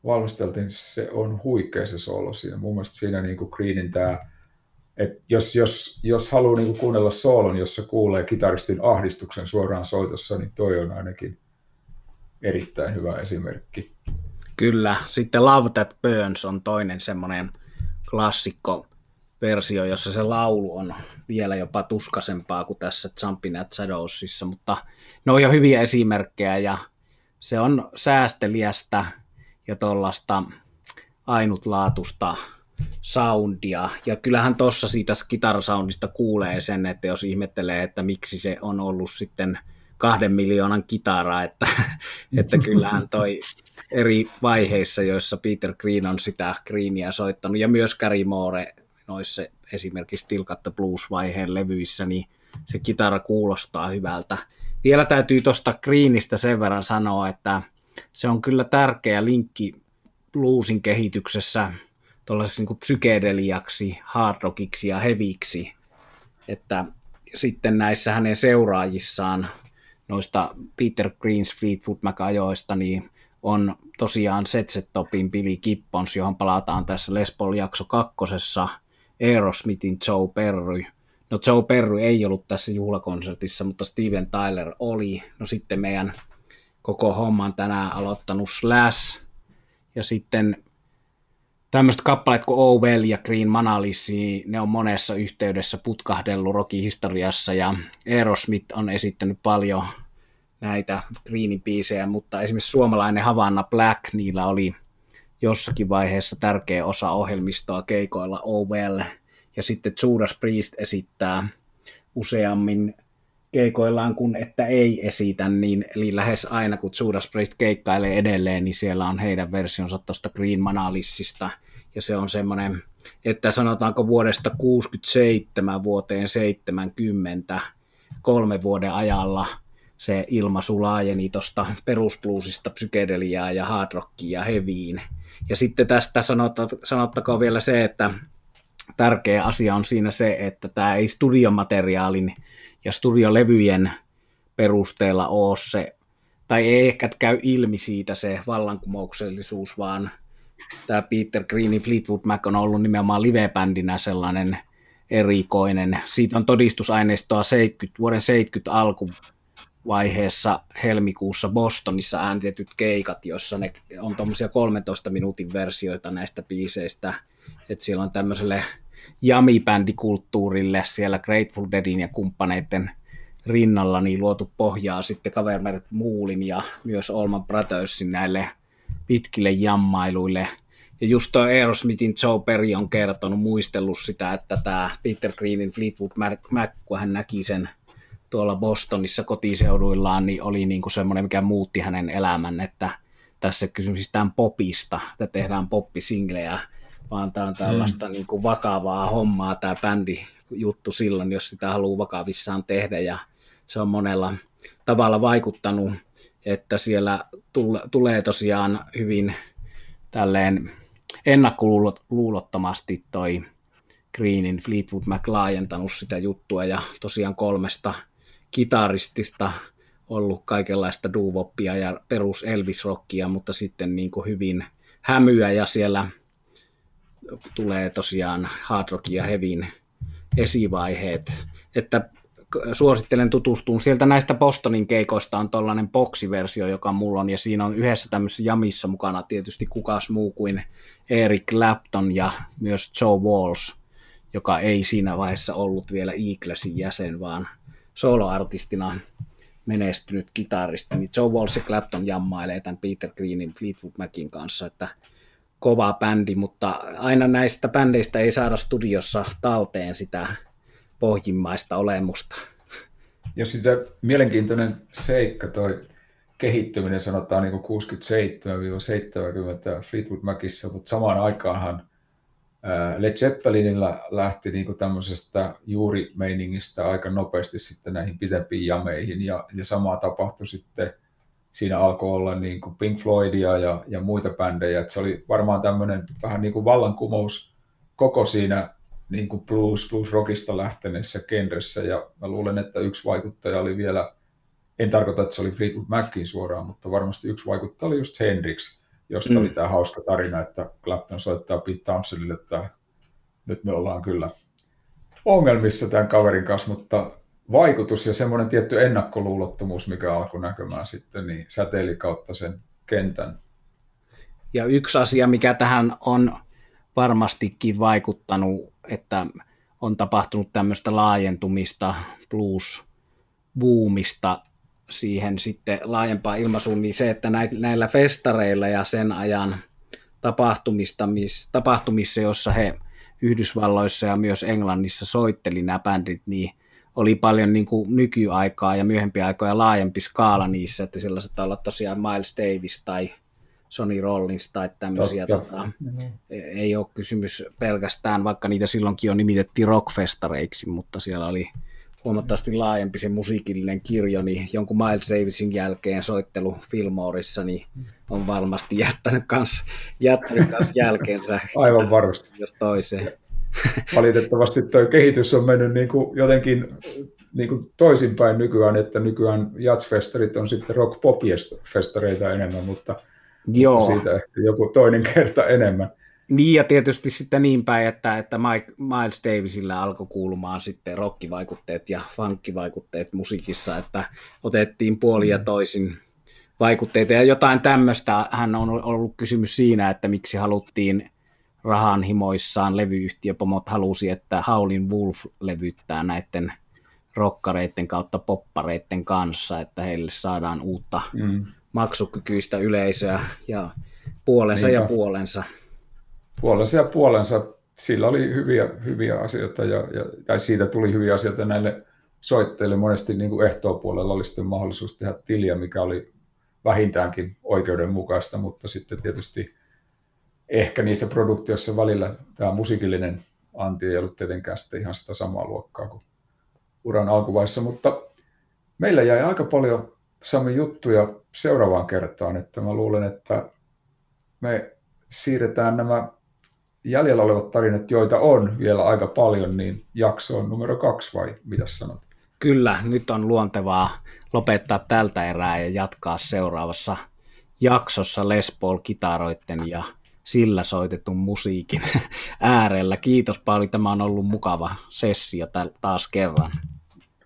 valmisteltiin, se on huikea se solo siinä. Mun mielestä siinä niin kuin Greenin tämä, että jos, jos, jos haluaa niin kuin kuunnella soolon, jossa kuulee kitaristin ahdistuksen suoraan soitossa, niin toi on ainakin erittäin hyvä esimerkki. Kyllä. Sitten Love That Burns on toinen semmoinen klassikko versio, jossa se laulu on vielä jopa tuskasempaa kuin tässä Jumpin' at Shadowsissa, mutta ne on jo hyviä esimerkkejä ja se on säästeliästä ja tuollaista ainutlaatusta soundia. Ja kyllähän tuossa siitä kitarasoundista kuulee sen, että jos ihmettelee, että miksi se on ollut sitten kahden miljoonan kitara, että, että kyllähän toi eri vaiheissa, joissa Peter Green on sitä Greenia soittanut, ja myös Gary Moore noissa esimerkiksi Still Got the Blues-vaiheen levyissä, niin se kitara kuulostaa hyvältä. Vielä täytyy tuosta Greenistä sen verran sanoa, että se on kyllä tärkeä linkki bluesin kehityksessä tuollaiseksi niin kuin psykedeliaksi, hard rockiksi ja heaviksi. Että sitten näissä hänen seuraajissaan noista Peter Green's Fleetwood Mac-ajoista niin on tosiaan Z Z Topin Billy Gibbons, johon palataan tässä Les Paul-jakso kakkosessa, Aerosmithin Joe Perry. No Joe Perry ei ollut tässä juhlakonsertissa, mutta Steven Tyler oli. No sitten meidän koko homman tänään aloittanut Slash. Ja sitten tämmöiset kappaleet kuin Oh Well ja Green Manalisi, ne on monessa yhteydessä putkahdellut rock-historiassa ja Aerosmith on esittänyt paljon näitä Greenin biisejä, mutta esimerkiksi suomalainen Havana Black, niillä oli jossakin vaiheessa tärkeä osa ohjelmistoa keikoilla Oh Well. Ja sitten Judas Priest esittää useammin keikoillaan kuin että ei esitä, niin eli lähes aina kun Judas Priest keikkailee edelleen, niin siellä on heidän versionsa tuosta Green Manalissista, ja se on semmoinen, että sanotaanko vuodesta kuusikymmentäseitsemän vuoteen seitsemänkymmentä kolme vuoden ajalla se ilmaisu laajeni tuosta perusbluesista psykedeliaa ja hard rockia heviin. Ja sitten tästä sanottakoon vielä se, että tärkeä asia on siinä se, että tämä ei studiomateriaalin ja studiolevyjen perusteella ole se, tai ei ehkä käy ilmi siitä se vallankumouksellisuus, vaan tämä Peter Greenin Fleetwood Mac on ollut nimenomaan livebändinä sellainen erikoinen. Siitä on todistusaineistoa seitsemänkymmentä, vuoden seitsemänkymmentä alkuvaiheessa helmikuussa Bostonissa äänitetyt keikat, joissa ne on tuommoisia kolmentoista minuutin versioita näistä biiseistä. Että siellä on tämmöiselle jamibändikulttuurille siellä Grateful Deadin ja kumppaneiden rinnalla niin luotu pohjaa sitten Cavernert Moolin ja myös Allman Brothersin näille pitkille jammailuille. Ja just tuo Aerosmithin Joe Perry on kertonut, muistellut sitä, että tämä Peter Greenin Fleetwood Mac, kun hän näki sen tuolla Bostonissa kotiseuduillaan, niin oli niinku semmoinen, mikä muutti hänen elämän, että tässä kysymys tämän popista, että tehdään poppisinglejä, vaan tämä on tällaista hmm. niin kuin vakavaa hommaa, tämä bändijuttu silloin, jos sitä haluaa vakavissaan tehdä, ja se on monella tavalla vaikuttanut, että siellä tull- tulee tosiaan hyvin tälleen ennakkoluulottomasti toi Greenin Fleetwood Mac laajentanut sitä juttua, ja tosiaan kolmesta kitaristista ollut kaikenlaista doo-woppia ja perus Elvis-rockia, mutta sitten niin kuin hyvin hämyä, ja siellä tulee tosiaan hard rockin ja heavyn esivaiheet, että suosittelen tutustumaan. Sieltä näistä Bostonin keikoista on tollainen boksiversio, joka mulla on, ja siinä on yhdessä tämmöisessä jamissa mukana tietysti kukas muu kuin Eric Clapton ja myös Joe Walsh, joka ei siinä vaiheessa ollut vielä Eaglesin jäsen, vaan soloartistina menestynyt kitaristi. Niin Joe Walsh ja Clapton jammailee tämän Peter Greenin Fleetwood Macin kanssa, että kova bändi, mutta aina näistä bändeistä ei saada studiossa talteen sitä pohjimmaista olemusta. Ja sitä mielenkiintoinen seikka, toi kehittyminen sanotaan niin kuin kuusikymmentäseitsemän seitsemänkymmentä Fleetwood Macissa, mutta samaan aikaanhan Led Zeppelinillä lähti niin kuin tämmöisestä juuri meiningistä aika nopeasti sitten näihin pitempiin jameihin, ja, ja samaa tapahtui sitten. Siinä alkoi olla niin kuin Pink Floydia ja, ja muita bändejä. Et se oli varmaan tämmöinen vähän niin kuin vallankumous koko siinä niin kuin blues, blues rockista lähteneessä genressä. Ja mä luulen, että yksi vaikuttaja oli vielä, en tarkoita, että se oli Fleetwood Macin suoraan, mutta varmasti yksi vaikuttaja oli just Hendrix, josta mm. oli tämä hauska tarina, että Clapton soittaa Pete Townshendille, että nyt me ollaan kyllä ongelmissa tämän kaverin kanssa, mutta vaikutus ja semmoinen tietty ennakkoluulottomuus, mikä alkoi näkymään sitten, niin säteili kautta sen kentän. Ja yksi asia, mikä tähän on varmastikin vaikuttanut, että on tapahtunut tämmöistä laajentumista, blues-buumista siihen sitten laajempaan ilmaisuun, niin se, että näillä festareilla ja sen ajan tapahtumista, tapahtumissa, jossa he Yhdysvalloissa ja myös Englannissa soitteli nämä bändit, niin oli paljon niin kuin nykyaikaa ja myöhempiä aikoja laajempi skaala niissä, että siellä saattaa olla tosiaan Miles Davis tai Sonny Rollins tai tämmöisiä. Tota, ei ole kysymys pelkästään, vaikka niitä silloinkin jo nimitettiin rockfestareiksi, mutta siellä oli huomattavasti laajempi se musiikillinen kirjo, niin jonkun Miles Davisin jälkeen soittelu Fillmoreissa niin on varmasti jättänyt kanssa, jättänyt kanssa jälkeensä. Aivan varmasti. Jos toiseen. Valitettavasti tuo kehitys on mennyt niin kuin jotenkin niin kuin toisinpäin nykyään, että nykyään jazzfestarit on sitten rock-pop-festareita enemmän, mutta, Joo. mutta siitä ehkä joku toinen kerta enemmän. Niin ja tietysti sitten niin päin, että, että Mike, Miles Davisillä alkoi kuulumaan sitten rockivaikutteet ja funkkivaikutteet musiikissa, että otettiin puolin ja toisin vaikutteita ja jotain tämmöistä. Hän on ollut kysymys siinä, että miksi haluttiin rahan himoissaan levyyhtiöpomot halusi, että Howlin' Wolf levyttää näiden rokkareiden kautta poppareiden kanssa, että heille saadaan uutta mm. maksukykyistä yleisöä ja puolensa Niinpä. ja puolensa. Puolensa ja puolensa. Sillä oli hyviä, hyviä asioita ja, ja tai siitä tuli hyviä asioita näille soittajille. Monesti niin kuin ehtoopuolella oli sitten mahdollisuus tehdä tiliä, mikä oli vähintäänkin oikeudenmukaista, mutta sitten tietysti ehkä niissä produktioissa välillä tämä musiikillinen anti ei ollut tietenkään sitten ihan sitä samaa luokkaa kuin uran alkuvaiheessa, mutta meillä jäi aika paljon Sami juttuja seuraavaan kertaan, että mä luulen, että me siirretään nämä jäljellä olevat tarinat, joita on vielä aika paljon, niin jaksoon numero kaksi vai mitä sanot? Kyllä, nyt on luontevaa lopettaa tältä erää ja jatkaa seuraavassa jaksossa Les Paul-kitaroiden ja sillä soitetun musiikin äärellä. Kiitos Pauli, tämä on ollut mukava sessio taas kerran.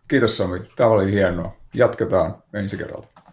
Kiitos Sami, tämä oli hienoa. Jatketaan ensi kerralla.